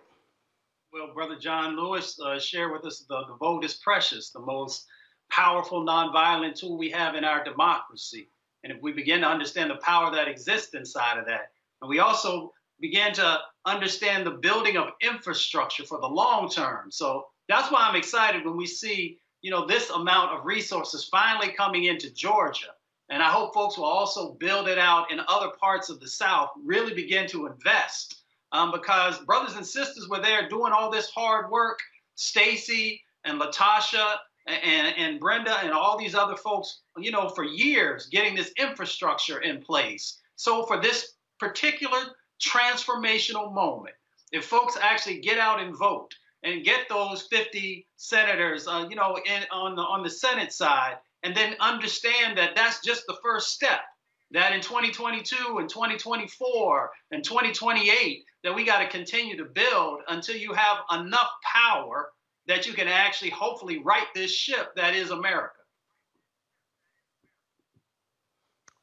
Well, Brother John Lewis shared with us the vote is precious, the most powerful nonviolent tool we have in our democracy. And if we begin to understand the power that exists inside of that, and we also began to understand the building of infrastructure for the long term. So that's why I'm excited when we see, you know, this amount of resources finally coming into Georgia. And I hope folks will also build it out in other parts of the South, really begin to invest, because brothers and sisters were there doing all this hard work. Stacy and Latasha and Brenda and all these other folks, you know, for years getting this infrastructure in place. So for this particular transformational moment, if folks actually get out and vote and get those 50 senators, you know, on the Senate side, and then understand that that's just the first step, that in 2022 and 2024 and 2028, that we got to continue to build until you have enough power that you can actually hopefully right this ship that is America.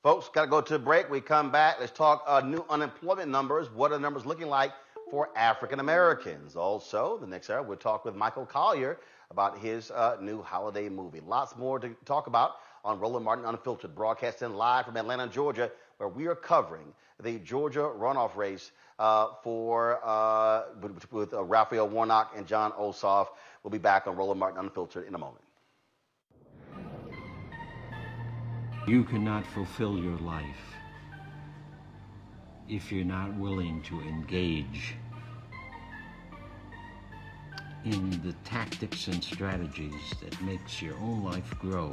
Folks, got to go to a break. We come back. Let's talk new unemployment numbers. What are the numbers looking like for African Americans? Also, the next hour, we'll talk with Michael Collier about his new holiday movie. Lots more to talk about on Roland Martin Unfiltered, broadcasting live from Atlanta, Georgia, where we are covering the Georgia runoff race with Raphael Warnock and John Ossoff. We'll be back on Roland Martin Unfiltered in a moment. You cannot fulfill your life if you're not willing to engage in the tactics and strategies that makes your own life grow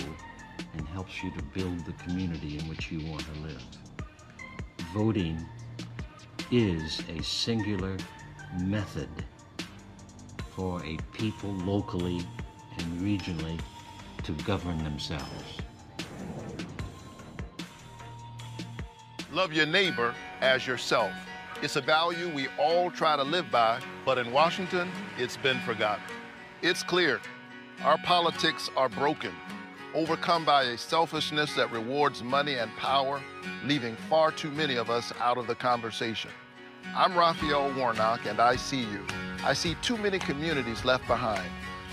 and helps you to build the community in which you want to live. Voting is a singular method for a people locally and regionally to govern themselves. Love your neighbor as yourself. It's a value we all try to live by, but in Washington, it's been forgotten. It's clear our politics are broken, overcome by a selfishness that rewards money and power, leaving far too many of us out of the conversation. I'm Raphael Warnock, and I see you. I see too many communities left behind,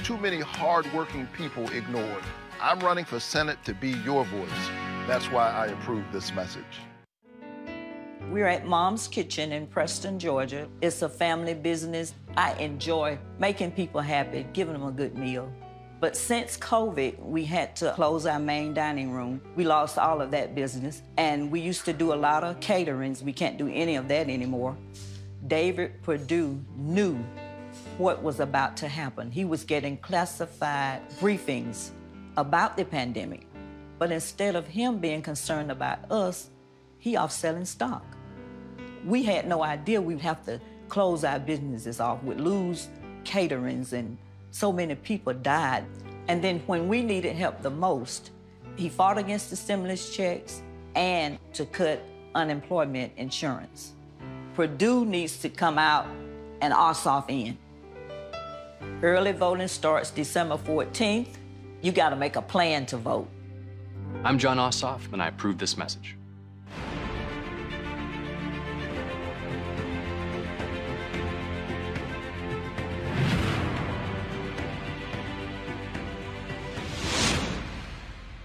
too many hardworking people ignored. I'm running for Senate to be your voice. That's why I approve this message. We're at Mom's Kitchen in Preston, Georgia. It's a family business. I enjoy making people happy, giving them a good meal. But since COVID, we had to close our main dining room. We lost all of that business, and we used to do a lot of caterings. We can't do any of that anymore. David Perdue knew what was about to happen. He was getting classified briefings about the pandemic. But instead of him being concerned about us, he off selling stock. We had no idea we'd have to close our businesses off. We'd lose caterings, and so many people died. And then when we needed help the most, he fought against the stimulus checks and to cut unemployment insurance. Perdue needs to come out and Ossoff in. Early voting starts December 14th. You gotta make a plan to vote. I'm John Ossoff, and I approve this message.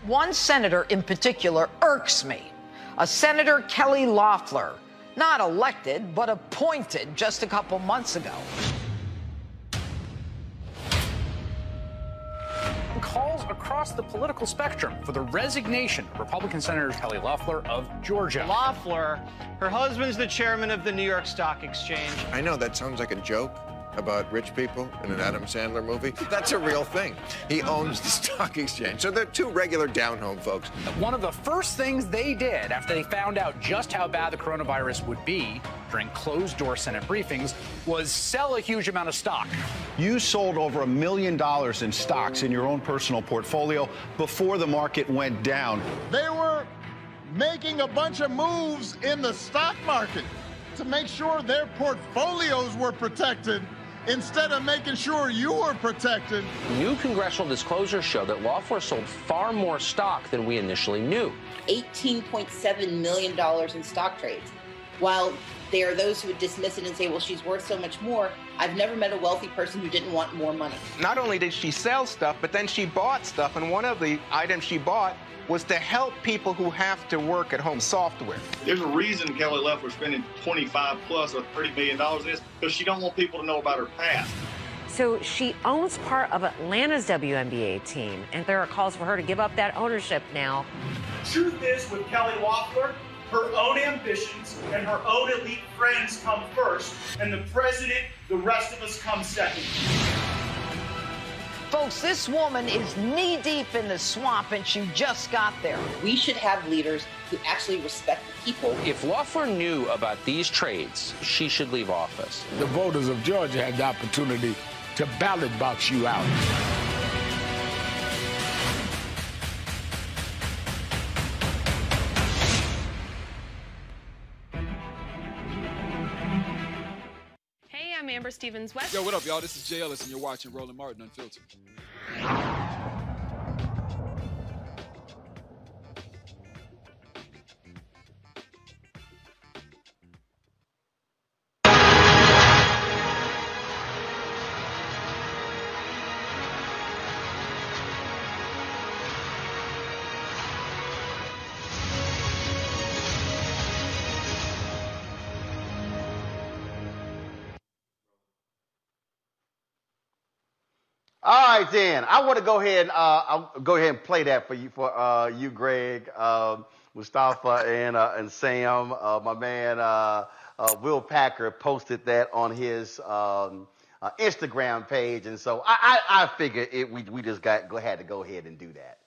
One senator in particular irks me, a Senator Kelly Loeffler, not elected, but appointed just a couple months ago. Calls across the political spectrum for the resignation of Republican Senator Kelly Loeffler of Georgia. Loeffler, her husband's the chairman of the New York Stock Exchange. I know that sounds like a joke about rich people in an Adam Sandler movie. That's a real thing. He owns the stock exchange. So they're two regular down-home folks. One of the first things they did after they found out just how bad the coronavirus would be during closed-door Senate briefings was sell a huge amount of stock. You sold over $1 million in stocks in your own personal portfolio before the market went down. They were making a bunch of moves in the stock market to make sure their portfolios were protected instead of making sure you were protected. New congressional disclosures show that Loeffler sold far more stock than we initially knew. $18.7 million in stock trades. While there are those who would dismiss it and say, well, she's worth so much more, I've never met a wealthy person who didn't want more money. Not only did she sell stuff, but then she bought stuff, and one of the items she bought was to help people who have to work at home, software. There's a reason Kelly Loeffler spending $25 plus or $30 million on this, because she don't want people to know about her past. So she owns part of Atlanta's WNBA team, and there are calls for her to give up that ownership now. Truth is, with Kelly Loeffler, her own ambitions and her own elite friends come first, and the president, the rest of us, come second. Folks, this woman is knee-deep in the swamp, and she just got there. We should have leaders who actually respect the people. If Loeffler knew about these trades, she should leave office. The voters of Georgia had the opportunity to ballot box you out. Christopher Stevens West. Yo, what up, y'all? This is Jay Ellis, and you're watching Roland Martin Unfiltered. All right, then. I want to go ahead and play that for you, Greg, Mustafa, and Sam. My man Will Packer posted that on his Instagram page, and so I figured we just had to go ahead and do that.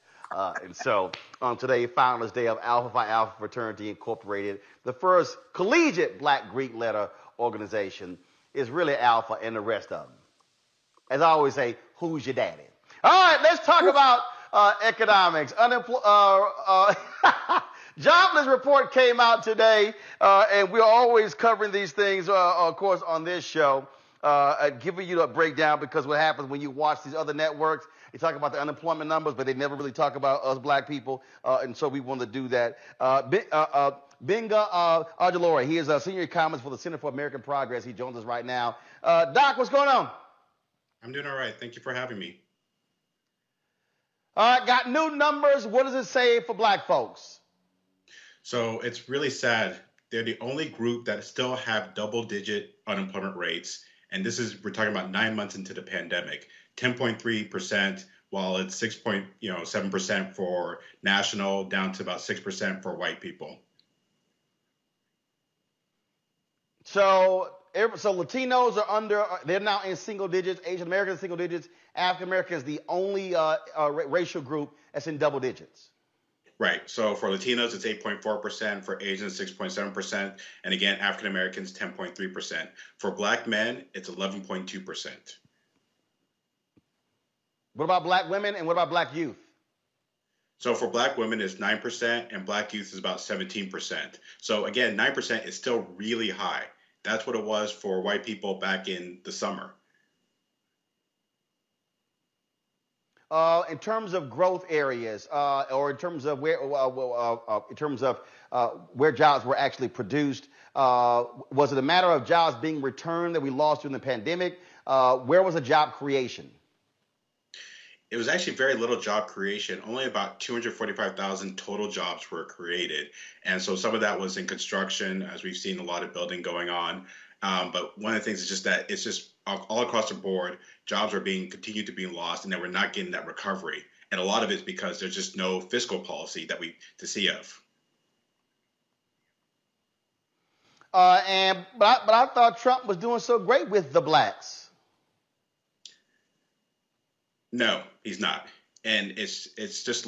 And so on today, Founders Day of Alpha Phi Alpha Fraternity Incorporated, the first collegiate Black Greek letter organization, is really Alpha and the rest of them. As I always say, who's your daddy? All right, let's talk about economics. Jobless report came out today, and we're always covering these things, of course, on this show, giving you a breakdown, because what happens when you watch these other networks, they talk about the unemployment numbers, but they never really talk about us Black people, and so we want to do that. Benga Ajilore, he is a senior economist for the Center for American Progress. He joins us right now. Doc, what's going on? I'm doing all right. Thank you for having me. All right, got new numbers. What does it say for Black folks? So it's really sad. They're the only group that still have double-digit unemployment rates. And this is, we're talking about 9 months into the pandemic, 10.3%, while it's 6.7% for national, down to about 6% for white people. So Latinos are they're now in single digits, Asian Americans single digits, African Americans the only racial group that's in double digits. Right. So for Latinos, it's 8.4%, for Asians, 6.7%, and again, African Americans, 10.3%. For Black men, it's 11.2%. What about Black women and what about Black youth? So for Black women, it's 9%, and Black youth is about 17%. So again, 9% is still really high. That's what it was for white people back in the summer. In terms of growth areas, or in terms of where jobs were actually produced, was it a matter of jobs being returned that we lost during the pandemic? Where was the job creation? It was actually very little job creation. Only about 245,000 total jobs were created. And so some of that was in construction, as we've seen a lot of building going on. But one of the things is just that it's just all across the board, jobs are continued to be lost, and that we're not getting that recovery. And a lot of it's because there's just no fiscal policy that we to see of. But I thought Trump was doing so great with the Blacks. No, he's not. And it's just,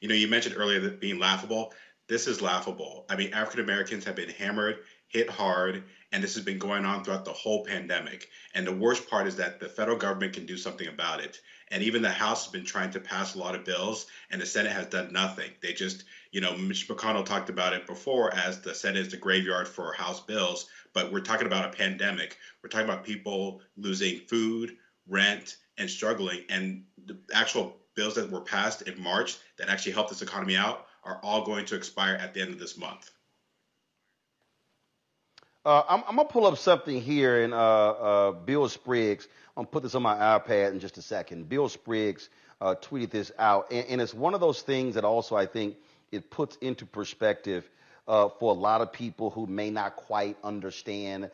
you mentioned earlier that being laughable. This is laughable. I mean, African Americans have been hammered, hit hard, and this has been going on throughout the whole pandemic. And the worst part is that the federal government can do something about it. And even the House has been trying to pass a lot of bills, and the Senate has done nothing. They just, Mitch McConnell talked about it before as the Senate is the graveyard for House bills, but we're talking about a pandemic. We're talking about people losing food, rent, and struggling, and the actual bills that were passed in March that actually helped this economy out are all going to expire at the end of this month. I'm going to pull up something here, and Bill Spriggs, I'm going to put this on my iPad in just a second. Bill Spriggs tweeted this out, and it's one of those things that also I think it puts into perspective for a lot of people who may not quite understand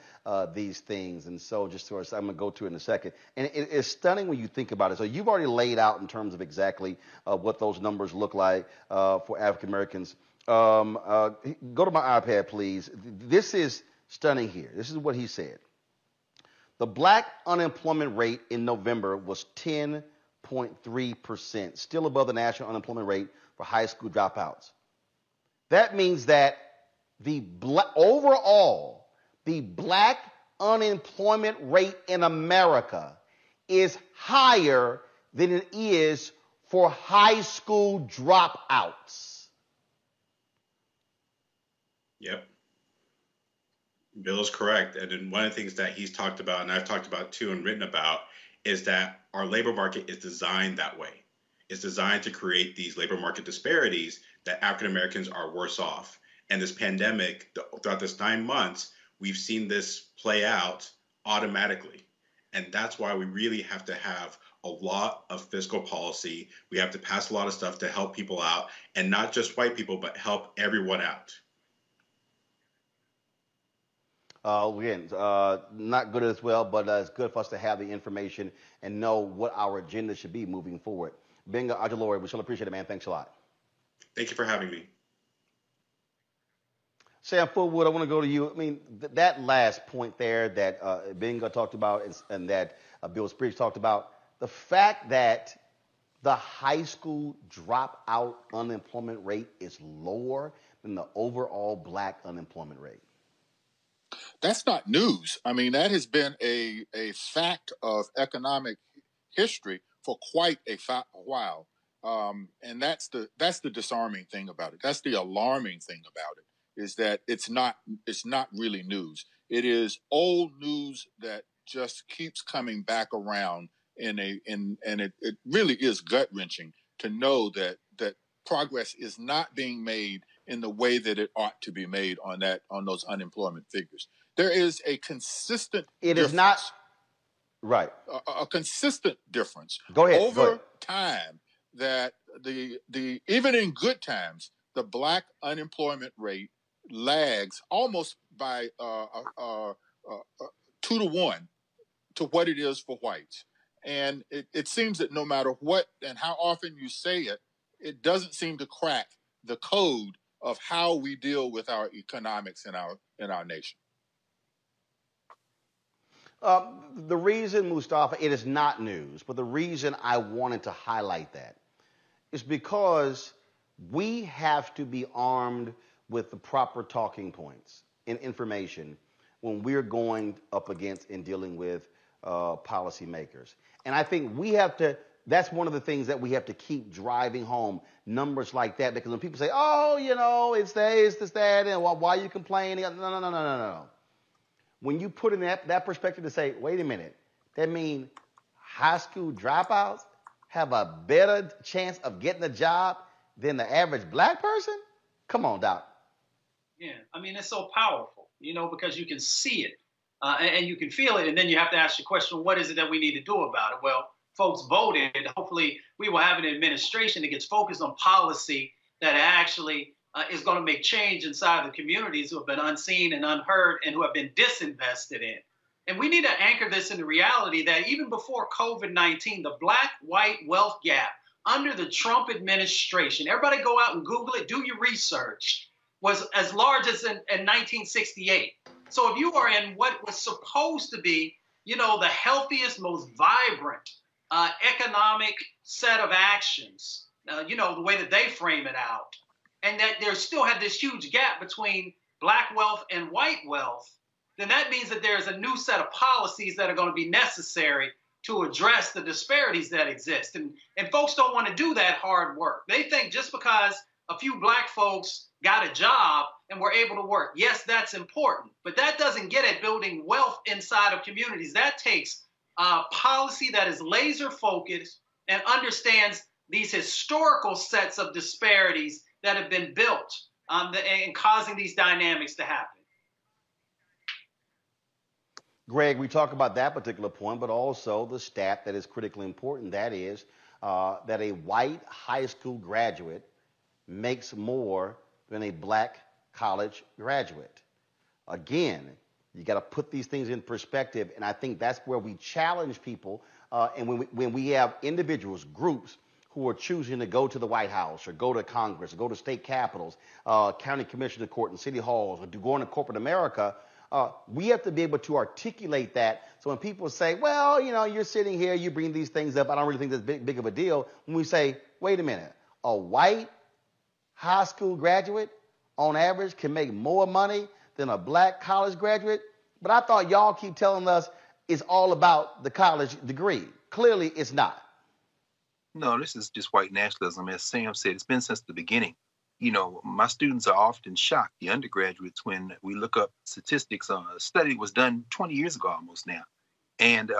these things. And so just sort of, I'm going to go to it in a second. And it's stunning when you think about it. So you've already laid out in terms of exactly what those numbers look like for African Americans. Go to my iPad, please. This is stunning here. This is what he said. The Black unemployment rate in November was 10.3%, still above the national unemployment rate for high school dropouts. That means that the Black unemployment rate in America is higher than it is for high school dropouts. Yep. Bill is correct. And then one of the things that he's talked about, and I've talked about too and written about, is that our labor market is designed that way. It's designed to create these labor market disparities that African Americans are worse off. And this pandemic, throughout this 9 months, we've seen this play out automatically. And that's why we really have to have a lot of fiscal policy. We have to pass a lot of stuff to help people out, and not just white people, but help everyone out. Again, not good as well, but it's good for us to have the information and know what our agenda should be moving forward. Binga Ajilore, we shall appreciate it, man. Thanks a lot. Thank you for having me. Sam Fullwood, I want to go to you. I mean, that last point there that Binga talked about and that Bill Spriggs talked about, the fact that the high school dropout unemployment rate is lower than the overall black unemployment rate. That's not news. I mean, that has been a fact of economic history for quite a while. And that's the disarming thing about it. That's the alarming thing about it, is that it's not really news. It is old news that just keeps coming back around, and it really is gut-wrenching to know that progress is not being made in the way that it ought to be made on those unemployment figures. There is a consistent difference. Is not right. A consistent difference over time that the even in good times, the black unemployment rate lags almost by 2 to 1 to what it is for whites. And it seems that no matter what and how often you say it, it doesn't seem to crack the code of how we deal with our economics in our nation. The reason, Mustafa, it is not news, but the reason I wanted to highlight that is because we have to be armed with the proper talking points and information when we're going up against and dealing with policymakers. And I think we have to, that's one of the things that we have to keep driving home, numbers like that, because when people say, oh, you know, it's this, it's that, and why are you complaining? No. When you put in that perspective to say, wait a minute, that means high school dropouts have a better chance of getting a job than the average black person? Come on, Doc. Yeah, I mean, it's so powerful, because you can see it and you can feel it, and then you have to ask your question, what is it that we need to do about it? Well, folks voted. Hopefully, we will have an administration that gets focused on policy that actually is going to make change inside the communities who have been unseen and unheard and who have been disinvested in. And we need to anchor this in the reality that even before COVID-19, the black-white wealth gap under the Trump administration, everybody go out and Google it, do your research, was as large as in 1968. So if you are in what was supposed to be, the healthiest, most vibrant economic set of actions, the way that they frame it out, and that there still had this huge gap between black wealth and white wealth, then that means that there's a new set of policies that are going to be necessary to address the disparities that exist. And folks don't want to do that hard work. They think just because a few black folks got a job and were able to work, yes, that's important, but that doesn't get at building wealth inside of communities. That takes policy that is laser focused and understands these historical sets of disparities that have been built and causing these dynamics to happen. Greg, we talk about that particular point, but also the stat that is critically important, that is that a white high school graduate makes more than a black college graduate. Again, you got to put these things in perspective, and I think that's where we challenge people. And when we have individuals, groups, who are choosing to go to the White House or go to Congress or go to state capitals, county commissioner court and city halls, or going to corporate America, we have to be able to articulate that. So when people say, well, you're sitting here, you bring these things up, I don't really think that's big of a deal. When we say, wait a minute, a white high school graduate on average can make more money than a black college graduate. But I thought y'all keep telling us it's all about the college degree. Clearly it's not. No, this is just white nationalism. As Sam said, it's been since the beginning. you know, my students are often shocked, the undergraduates, when we look up statistics. A study was done 20 years ago almost now. And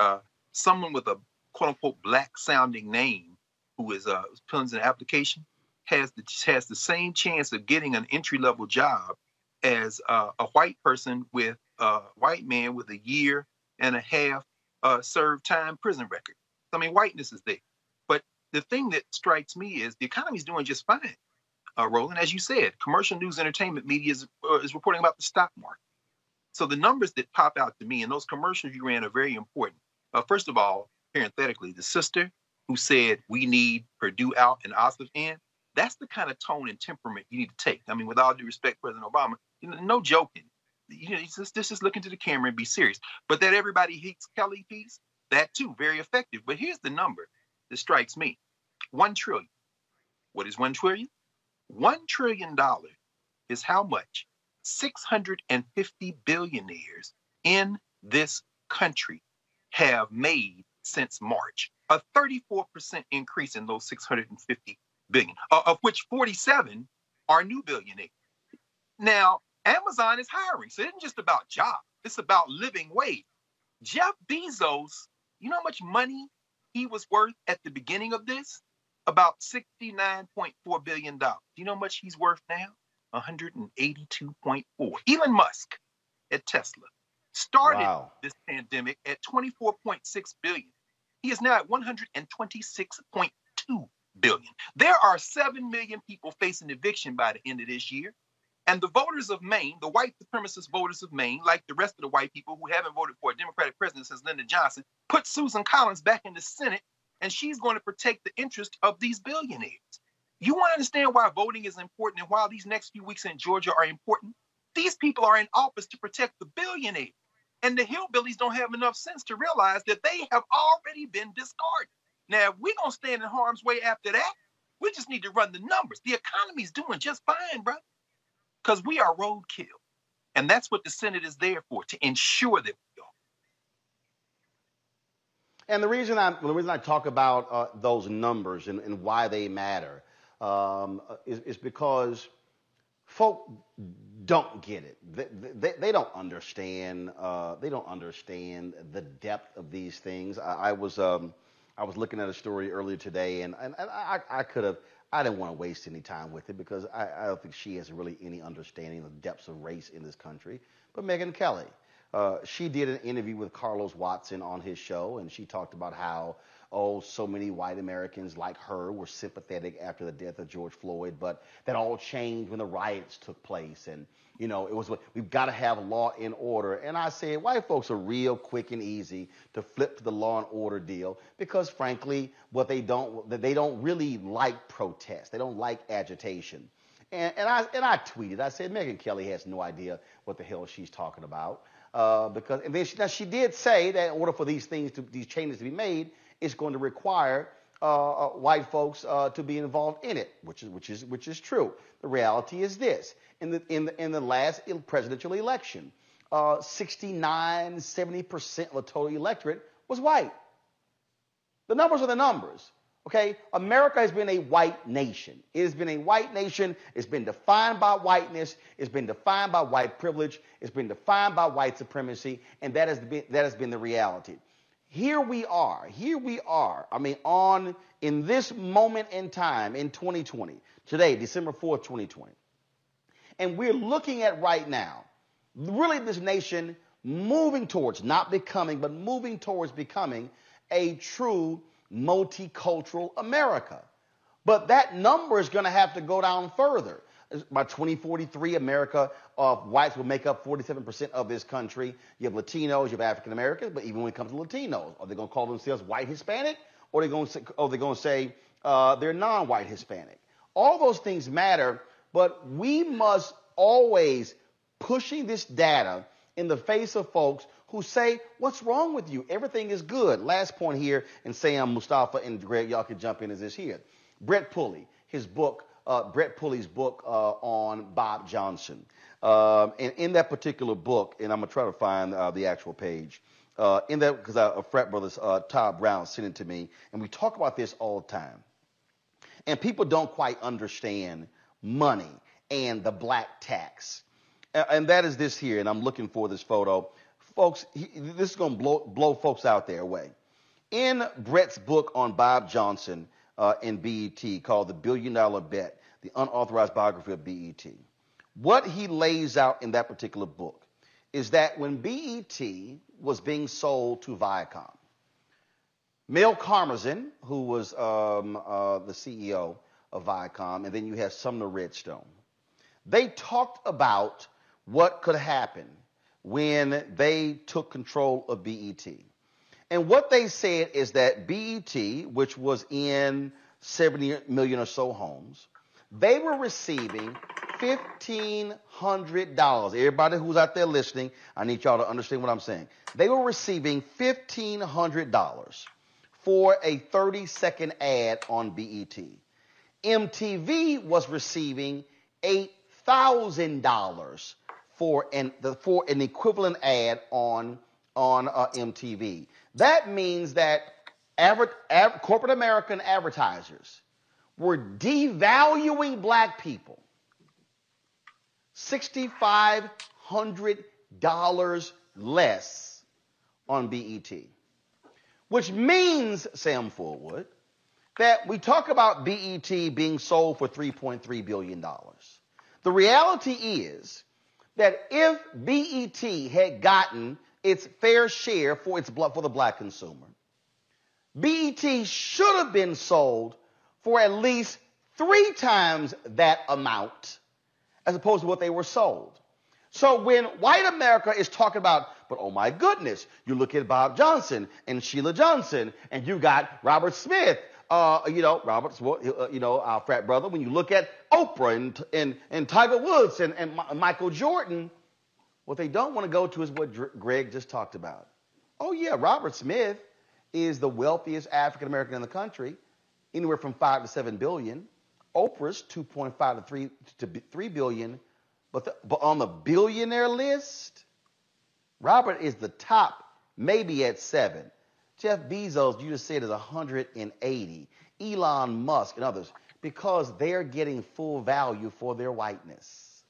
someone with a quote unquote black sounding name who is puts in an application has the same chance of getting an entry level job as a white person with a white man with a year and a half served time prison record. I mean, whiteness is there. But the thing that strikes me is the economy's doing just fine. Roland, as you said, commercial news, entertainment media is reporting about the stock market. So the numbers that pop out to me and those commercials you ran are very important. First of all, parenthetically, the sister who said we need Purdue out and Ossoff in, that's the kind of tone and temperament you need to take. I mean, with all due respect, President Obama, you know, no joking. You know, this is looking to the camera and be serious. But that everybody hates Kelly piece, that too, very effective. But here's the number that strikes me. $1 trillion. What is $1 trillion? $1 trillion is how much 650 billionaires in this country have made since March. A 34% increase in those 650 billion, of which 47 are new billionaires. Now, Amazon is hiring, so it isn't just about jobs. It's about living wage. Jeff Bezos, you know how much money he was worth at the beginning of this? About $69.4 billion. Do you know how much he's worth now? $182.4. Elon Musk at Tesla started this pandemic at $24.6 billion. He is now at $126.2 billion. There are 7 million people facing eviction by the end of this year. And the voters of Maine, the white supremacist voters of Maine, like the rest of the white people who haven't voted for a Democratic president since Lyndon Johnson, put Susan Collins back in the Senate, and she's going to protect the interest of these billionaires. You want to understand why voting is important and why these next few weeks in Georgia are important? These people are in office to protect the billionaires. And the hillbillies don't have enough sense to realize that they have already been discarded. Now, if we're going to stand in harm's way after that, we just need to run the numbers. The economy's doing just fine, brother. Because we are roadkill. And that's what the Senate is there for, to ensure that we are. And the reason I talk about those numbers and why they matter is because folk don't get it. They don't understand. They don't understand the depth of these things. I was looking at a story earlier today, and I could have. I didn't want to waste any time with it because I don't think she has really any understanding of the depths of race in this country. But Megyn Kelly, she did an interview with Carlos Watson on his show, and she talked about how, so many white Americans like her were sympathetic after the death of George Floyd, but that all changed when the riots took place. And, you know, it was what we've got to have law and order. And I said, white folks are real quick and easy to flip to the law and order deal because, frankly, they don't really like protest. They don't like agitation. And I tweeted, I said, Megyn Kelly has no idea what the hell she's talking about. Because she did say that in order for these changes to be made, it's going to require white folks to be involved in it, which is true. The reality is this: in the last presidential election, 69-70% of the total electorate was white. The numbers are the numbers. Okay, America has been a white nation. It has been a white nation. It's been defined by whiteness. It's been defined by white privilege. It's been defined by white supremacy, and that has been the reality. Here we are, I mean, in this moment in time in 2020, today, December 4th, 2020. And we're looking at right now, really this nation moving towards, not becoming, but moving towards becoming a true multicultural America. But that number is going to have to go down further. By 2043, America of whites will make up 47% of this country. You have Latinos, you have African Americans, but even when it comes to Latinos, are they going to call themselves white Hispanic, or are they going to say, they're non-white Hispanic? All those things matter, but we must always pushing this data in the face of folks who say, what's wrong with you? Everything is good. Last point here, and Sam, Mustafa, and Greg, y'all can jump in as this here. Brett Pulley, his book, Brett Pulley's book on Bob Johnson. And in that particular book, and I'm going to try to find the actual page, in that, because a frat brother, Todd Brown, sent it to me, and we talk about this all the time. And people don't quite understand money and the black tax. And that is this here, and I'm looking for this photo. Folks, this is going to blow folks out their way. In Brett's book on Bob Johnson in BET called The $1 Billion Bet, the unauthorized biography of BET, what he lays out in that particular book is that when BET was being sold to Viacom, Mel Karmazin, who was the CEO of Viacom, and then you have Sumner Redstone, they talked about what could happen when they took control of BET. And what they said is that BET, which was in 70 million or so homes, they were receiving $1,500. Everybody who's out there listening, I need y'all to understand what I'm saying. They were receiving $1,500 for a 30-second ad on BET. MTV was receiving $8,000 for an equivalent ad on MTV. That means that corporate American advertisers were devaluing black people $6,500 less on BET. Which means, Sam Fullwood, that we talk about BET being sold for $3.3 billion. The reality is that if BET had gotten its fair share for the black consumer, BET should have been sold for at least 3 times that amount as opposed to what they were sold. So when white America is talking about, but oh my goodness, you look at Bob Johnson and Sheila Johnson, and you got Robert Smith, our frat brother. When you look at Oprah and Tiger Woods and Michael Jordan, what they don't want to go to is what Greg just talked about. Oh yeah, Robert Smith is the wealthiest African American in the country, anywhere from 5 to 7 billion. Oprah's 2.5 to 3 billion, but on the billionaire list, Robert is the top, maybe at 7. Jeff Bezos, you just said, is 180. Elon Musk and others, because they're getting full value for their whiteness.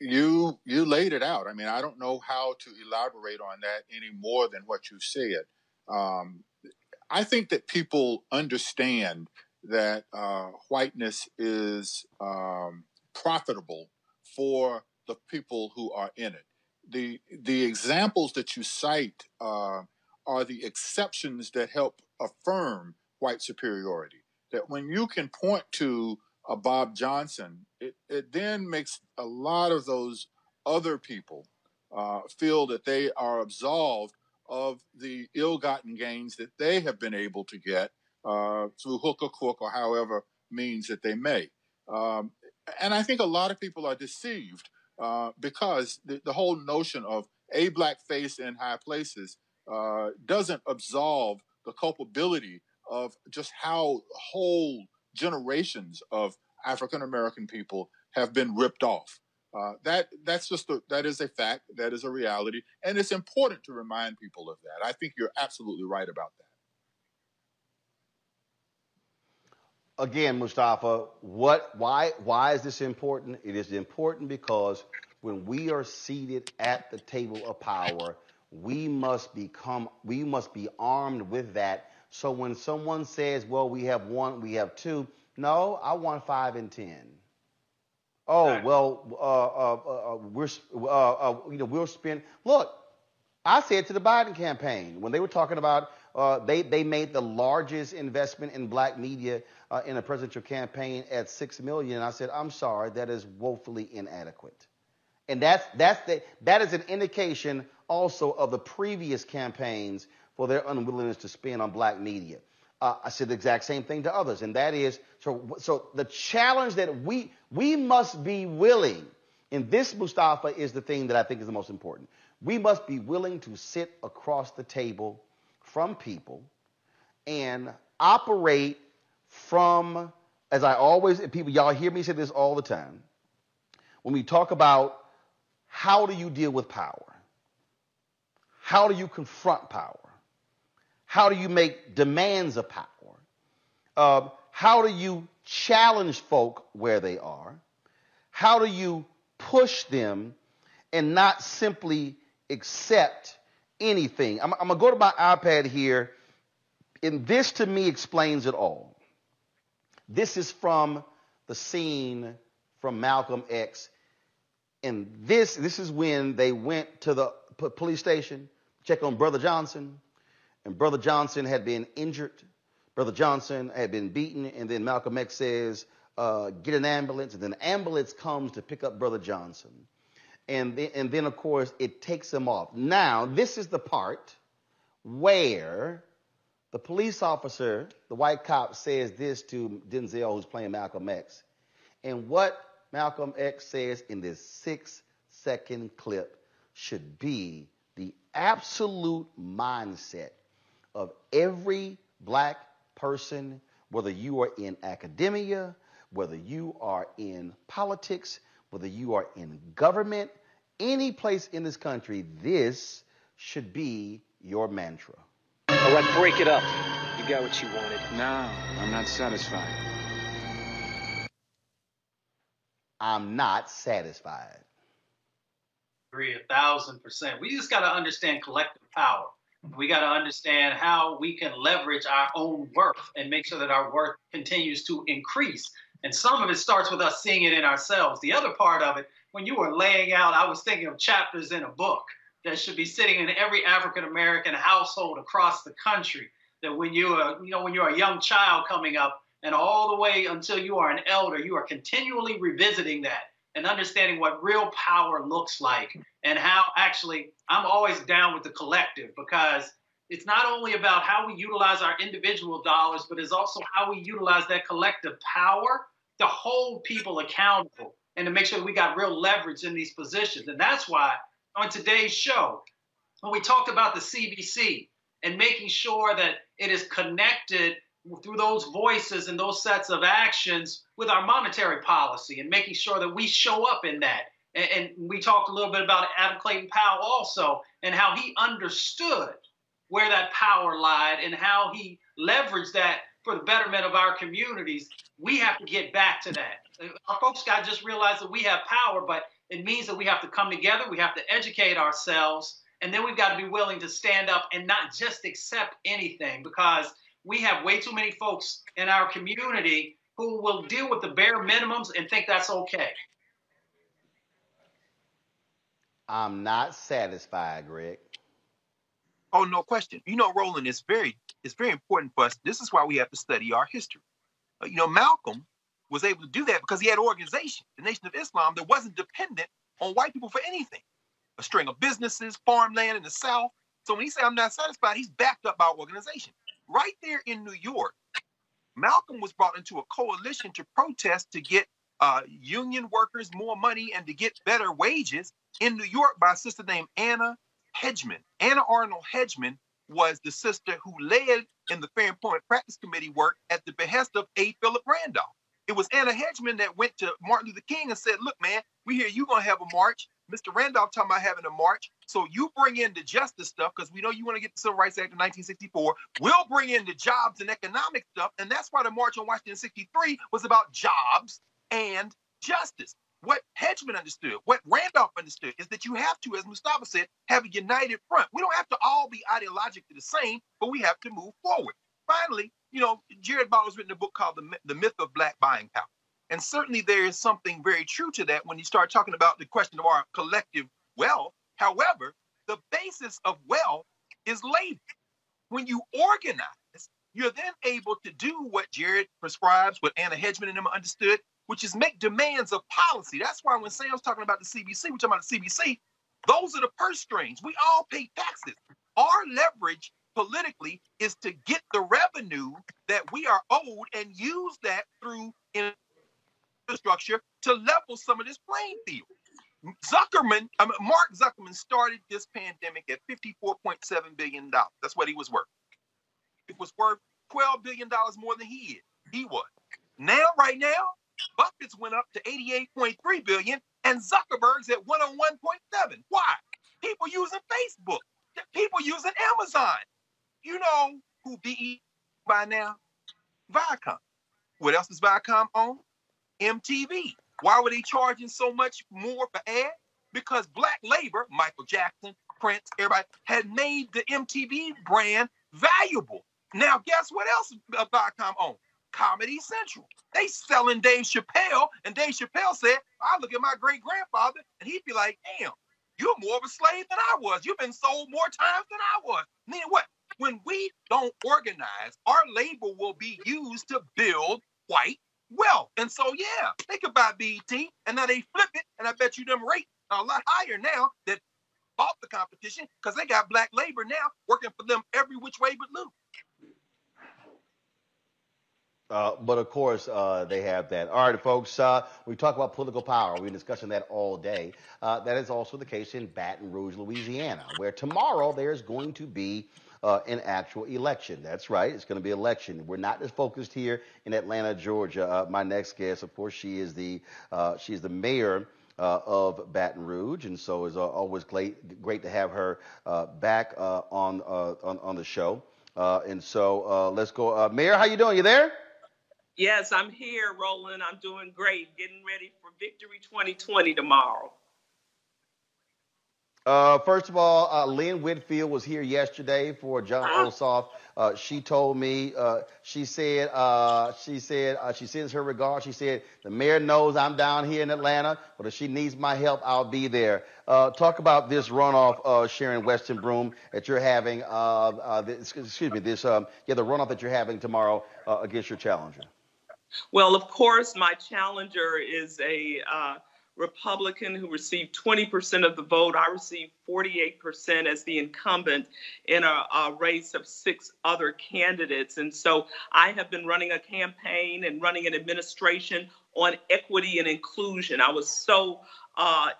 You laid it out. I mean, I don't know how to elaborate on that any more than what you said. I think that people understand that whiteness is profitable for the people who are in it. The examples that you cite are the exceptions that help affirm white superiority. That when you can point to a Bob Johnson, it then makes a lot of those other people feel that they are absolved of the ill-gotten gains that they have been able to get through hook or crook or however means that they may. And I think a lot of people are deceived because the whole notion of a black face in high places doesn't absolve the culpability of just how whole generations of African-American people have been ripped off. That is a fact, that is a reality, and it's important to remind people of that. I think you're absolutely right about that. Again, Mustafa, why is this important? It is important because when we are seated at the table of power, we must be armed with that. So when someone says, well, we have 1, we have 2, no, I want 5 and 10. Oh, well, we'll spend. Look, I said to the Biden campaign when they were talking about they made the largest investment in black media in a presidential campaign at $6 million. I said, I'm sorry, that is woefully inadequate. And that is an indication also of the previous campaigns for their unwillingness to spend on black media. I said the exact same thing to others, and that is, so the challenge that we must be willing, and this, Mustafa, is the thing that I think is the most important. We must be willing to sit across the table from people and operate from, as I always, people, y'all hear me say this all the time, when we talk about how do you deal with power? How do you confront power? How do you make demands of power? How do you challenge folk where they are? How do you push them and not simply accept anything? I'm going to go to my iPad here, and this to me explains it all. This is from the scene from Malcolm X, and this is when they went to the police station, check on Brother Johnson, and Brother Johnson had been injured. Brother Johnson had been beaten, and then Malcolm X says, get an ambulance, and then an ambulance comes to pick up Brother Johnson. And then, of course, it takes him off. Now, this is the part where the police officer, the white cop, says this to Denzel, who's playing Malcolm X. And what Malcolm X says in this 6-second clip should be the absolute mindset of every black person, whether you are in academia, whether you are in politics, whether you are in government, any place in this country, this should be your mantra. All right, break it up. You got what you wanted. No, I'm not satisfied. I'm not satisfied. 3,000%. We just got to understand collective power. We got to understand how we can leverage our own worth and make sure that our worth continues to increase. And some of it starts with us seeing it in ourselves. The other part of it, when you were laying out, I was thinking of chapters in a book that should be sitting in every African-American household across the country. That when you are, when you're a young child coming up and all the way until you are an elder, you are continually revisiting that and understanding what real power looks like and how actually I'm always down with the collective, because it's not only about how we utilize our individual dollars, but it's also how we utilize that collective power to hold people accountable and to make sure that we got real leverage in these positions. And that's why on today's show, when we talked about the CBC and making sure that it is connected through those voices and those sets of actions with our monetary policy and making sure that we show up in that. And we talked a little bit about Adam Clayton Powell also and how he understood where that power lied and how he leveraged that for the betterment of our communities. We have to get back to that. Our folks got to just realize that we have power, but it means that we have to come together, we have to educate ourselves, and then we've got to be willing to stand up and not just accept anything, because we have way too many folks in our community who will deal with the bare minimums and think that's okay. I'm not satisfied, Greg. Oh, no question. Roland, it's very important for us. This is why we have to study our history. Malcolm was able to do that because he had organization, the Nation of Islam, that wasn't dependent on white people for anything. A string of businesses, farmland in the South. So when he said, I'm not satisfied, he's backed up by organization. Right there in New York, Malcolm was brought into a coalition to protest to get union workers more money and to get better wages in New York by a sister named Anna Hedgeman. Anna Arnold Hedgeman was the sister who led in the Fair Employment Practice Committee work at the behest of A. Philip Randolph. It was Anna Hedgeman that went to Martin Luther King and said, look, man, we hear you're going to have a march. Mr. Randolph talking about having a march. So you bring in the justice stuff, because we know you want to get the Civil Rights Act of 1964. We'll bring in the jobs and economic stuff. And that's why the March on Washington 63 was about jobs and justice. What Hedgeman understood, what Randolph understood, is that you have to, as Mustafa said, have a united front. We don't have to all be ideologically the same, but we have to move forward. Finally, Jared Butler's written a book called The Myth of Black Buying Power. And certainly there is something very true to that when you start talking about the question of our collective wealth. However, the basis of wealth is labor. When you organize, you're then able to do what Jared prescribes, what Anna Hedgeman and them understood, which is make demands of policy. That's why when Sam's talking about the CBC, we're talking about the CBC, those are the purse strings. We all pay taxes. Our leverage politically is to get the revenue that we are owed and use that through infrastructure to level some of this playing field. Mark Zuckerman started this pandemic at $54.7 billion. That's what he was worth. It was worth $12 billion more than he is. He was. Now, right now, Buffett's went up to $88.3 billion, and Zuckerberg's at $101.7. Why? People using Facebook. People using Amazon. You know who be by now? Viacom. What else does Viacom own? MTV. Why were they charging so much more for ad? Because black labor, Michael Jackson, Prince, everybody, had made the MTV brand valuable. Now, guess what else Viacom owned? Comedy Central. They selling Dave Chappelle, and Dave Chappelle said, I look at my great-grandfather, and he'd be like, damn, you're more of a slave than I was. You've been sold more times than I was. And then what? When we don't organize, our labor will be used to build white wealth. And so, yeah, think about BET, and now they flip it, and I bet you them rates are a lot higher now that bought the competition because they got black labor now working for them every which way but loose. But of course, they have that. All right, folks, we talk about political power. We've been discussing that all day. That is also the case in Baton Rouge, Louisiana, where tomorrow there's going to be an actual election. That's right. It's going to be election. We're not as focused here in Atlanta, Georgia. My next guest, of course, she is the mayor of Baton Rouge, and so it's always great to have her back on the show. And so let's go. Mayor, how you doing? You there? Yes, I'm here, Roland. I'm doing great. Getting ready for Victory 2020 tomorrow. First of all, Lynn Whitfield was here yesterday for John Ossoff. She told me, she sends her regards. She said, the mayor knows I'm down here in Atlanta, but if she needs my help, I'll be there. Talk about this runoff, Sharon Weston Broom, that you're having, the runoff that you're having tomorrow against your challenger. Well, of course, my challenger is a Republican who received 20% of the vote. I received 48% as the incumbent in a race of 6 other candidates. And so I have been running a campaign and running an administration on equity and inclusion. I was so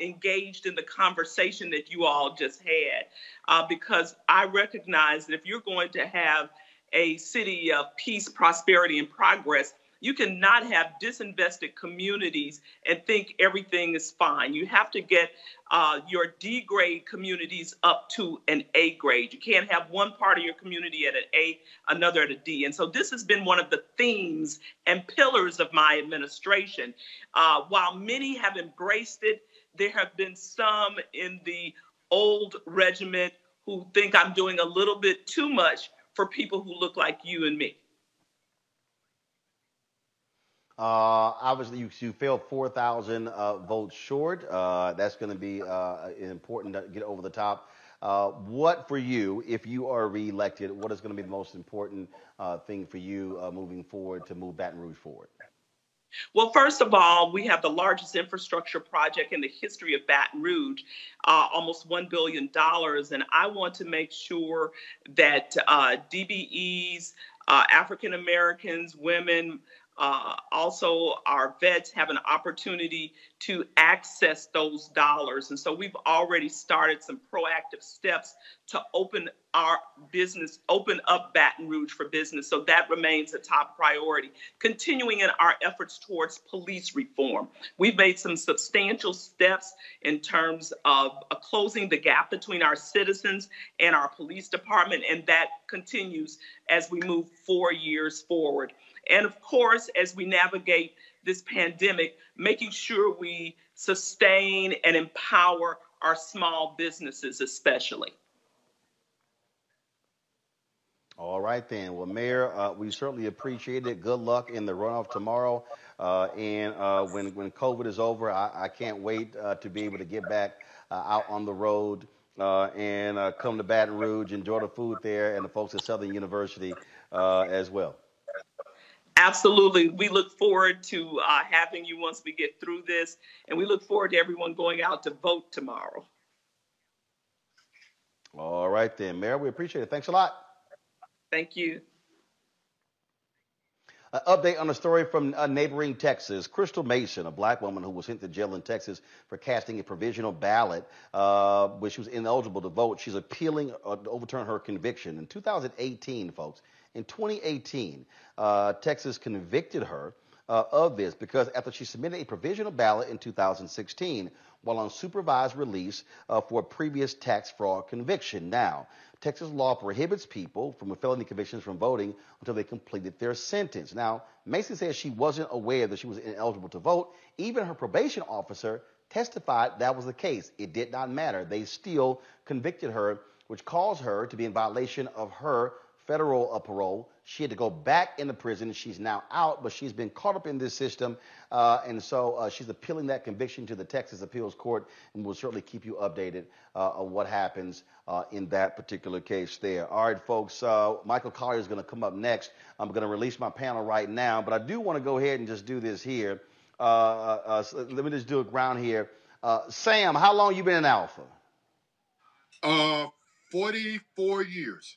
engaged in the conversation that you all just had because I recognize that if you're going to have a city of peace, prosperity, and progress, you cannot have disinvested communities and think everything is fine. You have to get your D grade communities up to an A grade. You can't have one part of your community at an A, another at a D. And so this has been one of the themes and pillars of my administration. While many have embraced it, there have been some in the old regiment who think I'm doing a little bit too much for people who look like you and me. Obviously, you fell 4,000 votes short. That's going to be important to get over the top. What for you, if you are reelected, what is going to be the most important thing for you moving forward to move Baton Rouge forward? Well, first of all, we have the largest infrastructure project in the history of Baton Rouge, almost $1 billion. And I want to make sure that DBEs, African Americans, women, also, our vets have an opportunity to access those dollars. And so we've already started some proactive steps to open up Baton Rouge for business. So that remains a top priority. Continuing in our efforts towards police reform, we've made some substantial steps in terms of closing the gap between our citizens and our police department. And that continues as we move 4 years forward. And of course, as we navigate this pandemic, making sure we sustain and empower our small businesses, especially. All right, then. Well, Mayor, we certainly appreciate it. Good luck in the runoff tomorrow. And when COVID is over, I can't wait to be able to get back out on the road and come to Baton Rouge, enjoy the food there and the folks at Southern University as well. Absolutely. We look forward to having you once we get through this, and we look forward to everyone going out to vote tomorrow. All right, then, Mayor, we appreciate it. Thanks a lot. Thank you. An update on a story from neighboring Texas. Crystal Mason, a black woman who was sent to jail in Texas for casting a provisional ballot when she was ineligible to vote. She's appealing to overturn her conviction. In 2018, folks, in 2018, Texas convicted her of this, because after she submitted a provisional ballot in 2016 while on supervised release for a previous tax fraud conviction. Now, Texas law prohibits people from felony convictions from voting until they completed their sentence. Now, Mason says she wasn't aware that she was ineligible to vote. Even her probation officer testified that was the case. It did not matter. They still convicted her, which caused her to be in violation of her federal parole. She had to go back into prison. She's now out, but she's been caught up in this system. And so she's appealing that conviction to the Texas Appeals Court, and we'll certainly keep you updated on what happens in that particular case there. All right, folks, Michael Collier is going to come up next. I'm going to release my panel right now, but I do want to go ahead and just do this here. So let me just do it round here. Sam, how long you been in Alpha? 44 years.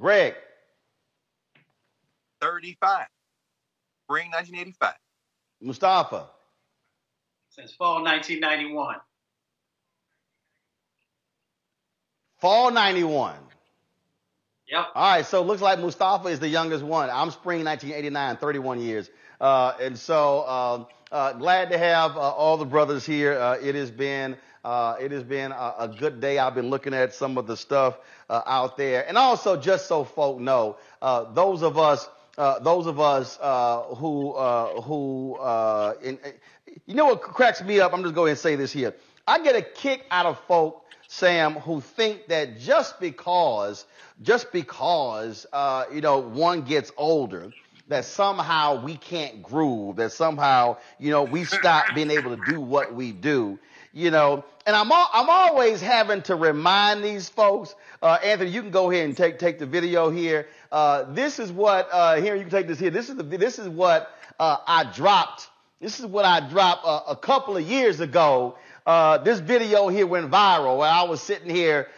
Greg. 35. Spring 1985. Mustafa. Since fall 1991. Fall 91. Yep. All right, so it looks like Mustafa is the youngest one. I'm spring 1989, 31 years. And so glad to have all the brothers here. It has been a good day. I've been looking at some of the stuff out there, and also just so folk know, you know what cracks me up? I'm just going to say this here. I get a kick out of folk, Sam, who think that just because you know, one gets older, that somehow we can't groove, that somehow, you know, we stop being able to do what we do. You know, and I'm always having to remind these folks. Anthony, you can go ahead and take the video here. This is what here, you can take this here. This is what I dropped a couple of years ago. This video here went viral when I was sitting here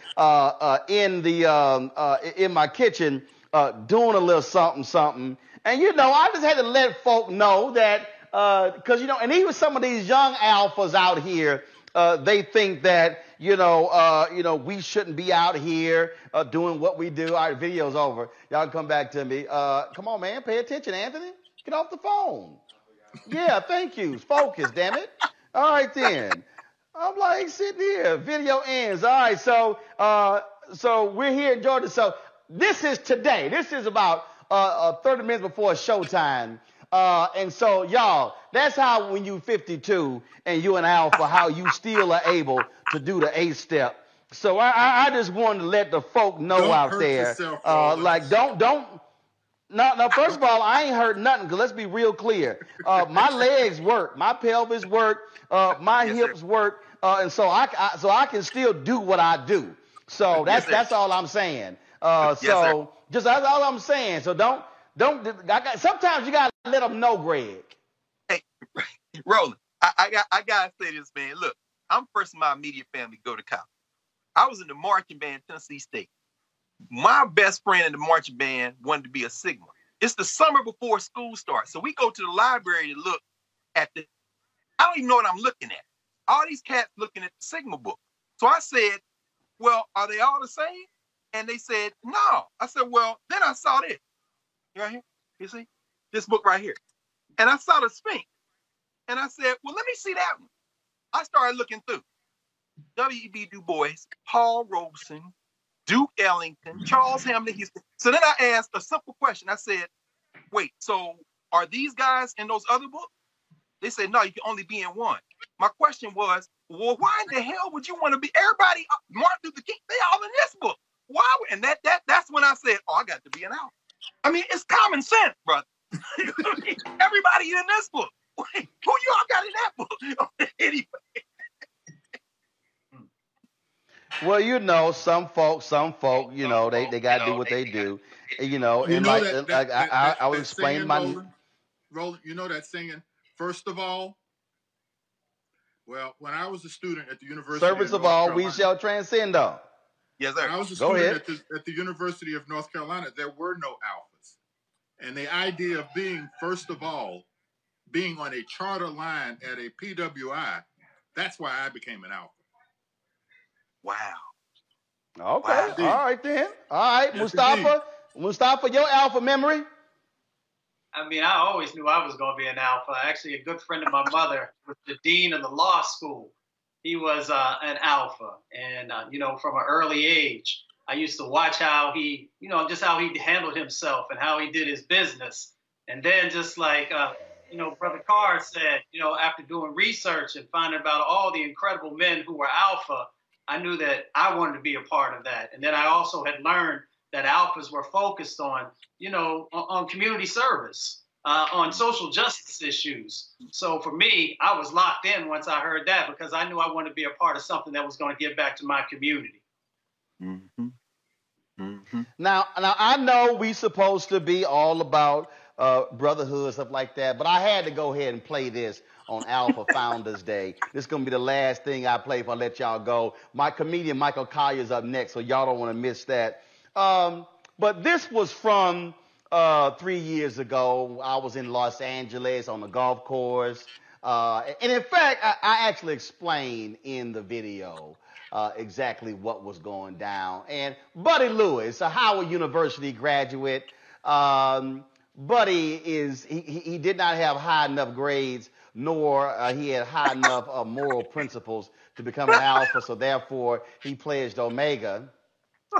in my kitchen doing a little something. And you know, I just had to let folk know that because you know, and even some of these young alphas out here. They think that, you know, we shouldn't be out here doing what we do. All right, video's over. Y'all come back to me. Come on, man. Pay attention, Anthony. Get off the phone. Yeah, thank you. Focus, damn it. All right, then. I'm like sitting here. Video ends. All right, so we're here in Georgia. So this is today. This is about 30 minutes before showtime. And so, y'all, that's how when you 52 and you an alpha, how you still are able to do the A step. So I just wanted to let the folk know don't out there, yourself, like no. First of all, I ain't hurt nothing. Cause let's be real clear. My legs work, my pelvis work, my hips work, and so I can still do what I do. So that's all I'm saying. Just that's all I'm saying. So sometimes you gotta let them know, Greg. Hey, Roland, I gotta say this, man. Look, I'm first in my immediate family to go to college. I was in the marching band, Tennessee State. My best friend in the marching band wanted to be a Sigma. It's the summer before school starts, so we go to the library to look at the. I don't even know what I'm looking at. All these cats looking at the Sigma book. So I said, "Well, are they all the same?" And they said, "No." I said, "Well, then I saw this." Right here, you see this book right here, and I saw the Sphinx, and I said, "Well, let me see that one." I started looking through W.E.B. Du Bois, Paul Robeson, Duke Ellington, Charles Hamlin. So then I asked a simple question. I said, "Wait, so are these guys in those other books?" They said, "No, you can only be in one." My question was, "Well, why in the hell would you want to be everybody? Martin Luther King, they all in this book. Why?" And that's when I said, "Oh, I got to be an alpha." I mean, it's common sense, brother. Everybody in this book. Who you all got in that book? Anyway. Well, you know, some folk, you know, they gotta do what they do. You know, and I would explain my Roland, you know that singing. First of all, well, when I was a student at the University of North Carolina. Service of all, we shall transcend all. Yes, sir. I was a student at the University of North Carolina. There were no alphas. And the idea of being, first of all, being on a charter line at a PWI, that's why I became an alpha. Wow. Okay. Wow. All right, then. All right, yes, Mustafa. Indeed. Mustafa, your alpha memory? I mean, I always knew I was going to be an alpha. Actually, a good friend of my mother was the dean of the law school. He was an alpha. And, you know, from an early age, I used to watch how he, you know, just how he handled himself and how he did his business. And then just like, you know, Brother Carr said, you know, after doing research and finding about all the incredible men who were alpha, I knew that I wanted to be a part of that. And then I also had learned that alphas were focused on, you know, on community service, on social justice issues. So for me, I was locked in once I heard that because I knew I wanted to be a part of something that was going to give back to my community. Mm-hmm. Mm-hmm. Now, I know we're supposed to be all about brotherhood, stuff like that, but I had to go ahead and play this on Alpha Founders Day. This is going to be the last thing I play if I let y'all go. My comedian Michael Collier's up next, so y'all don't want to miss that. But this was from 3 years ago. I was in Los Angeles on the golf course. And in fact, I actually explained in the video exactly what was going down. And Buddy Lewis, a Howard University graduate, Buddy is, he did not have high enough grades, nor he had high enough moral principles to become an alpha, so therefore he pledged omega.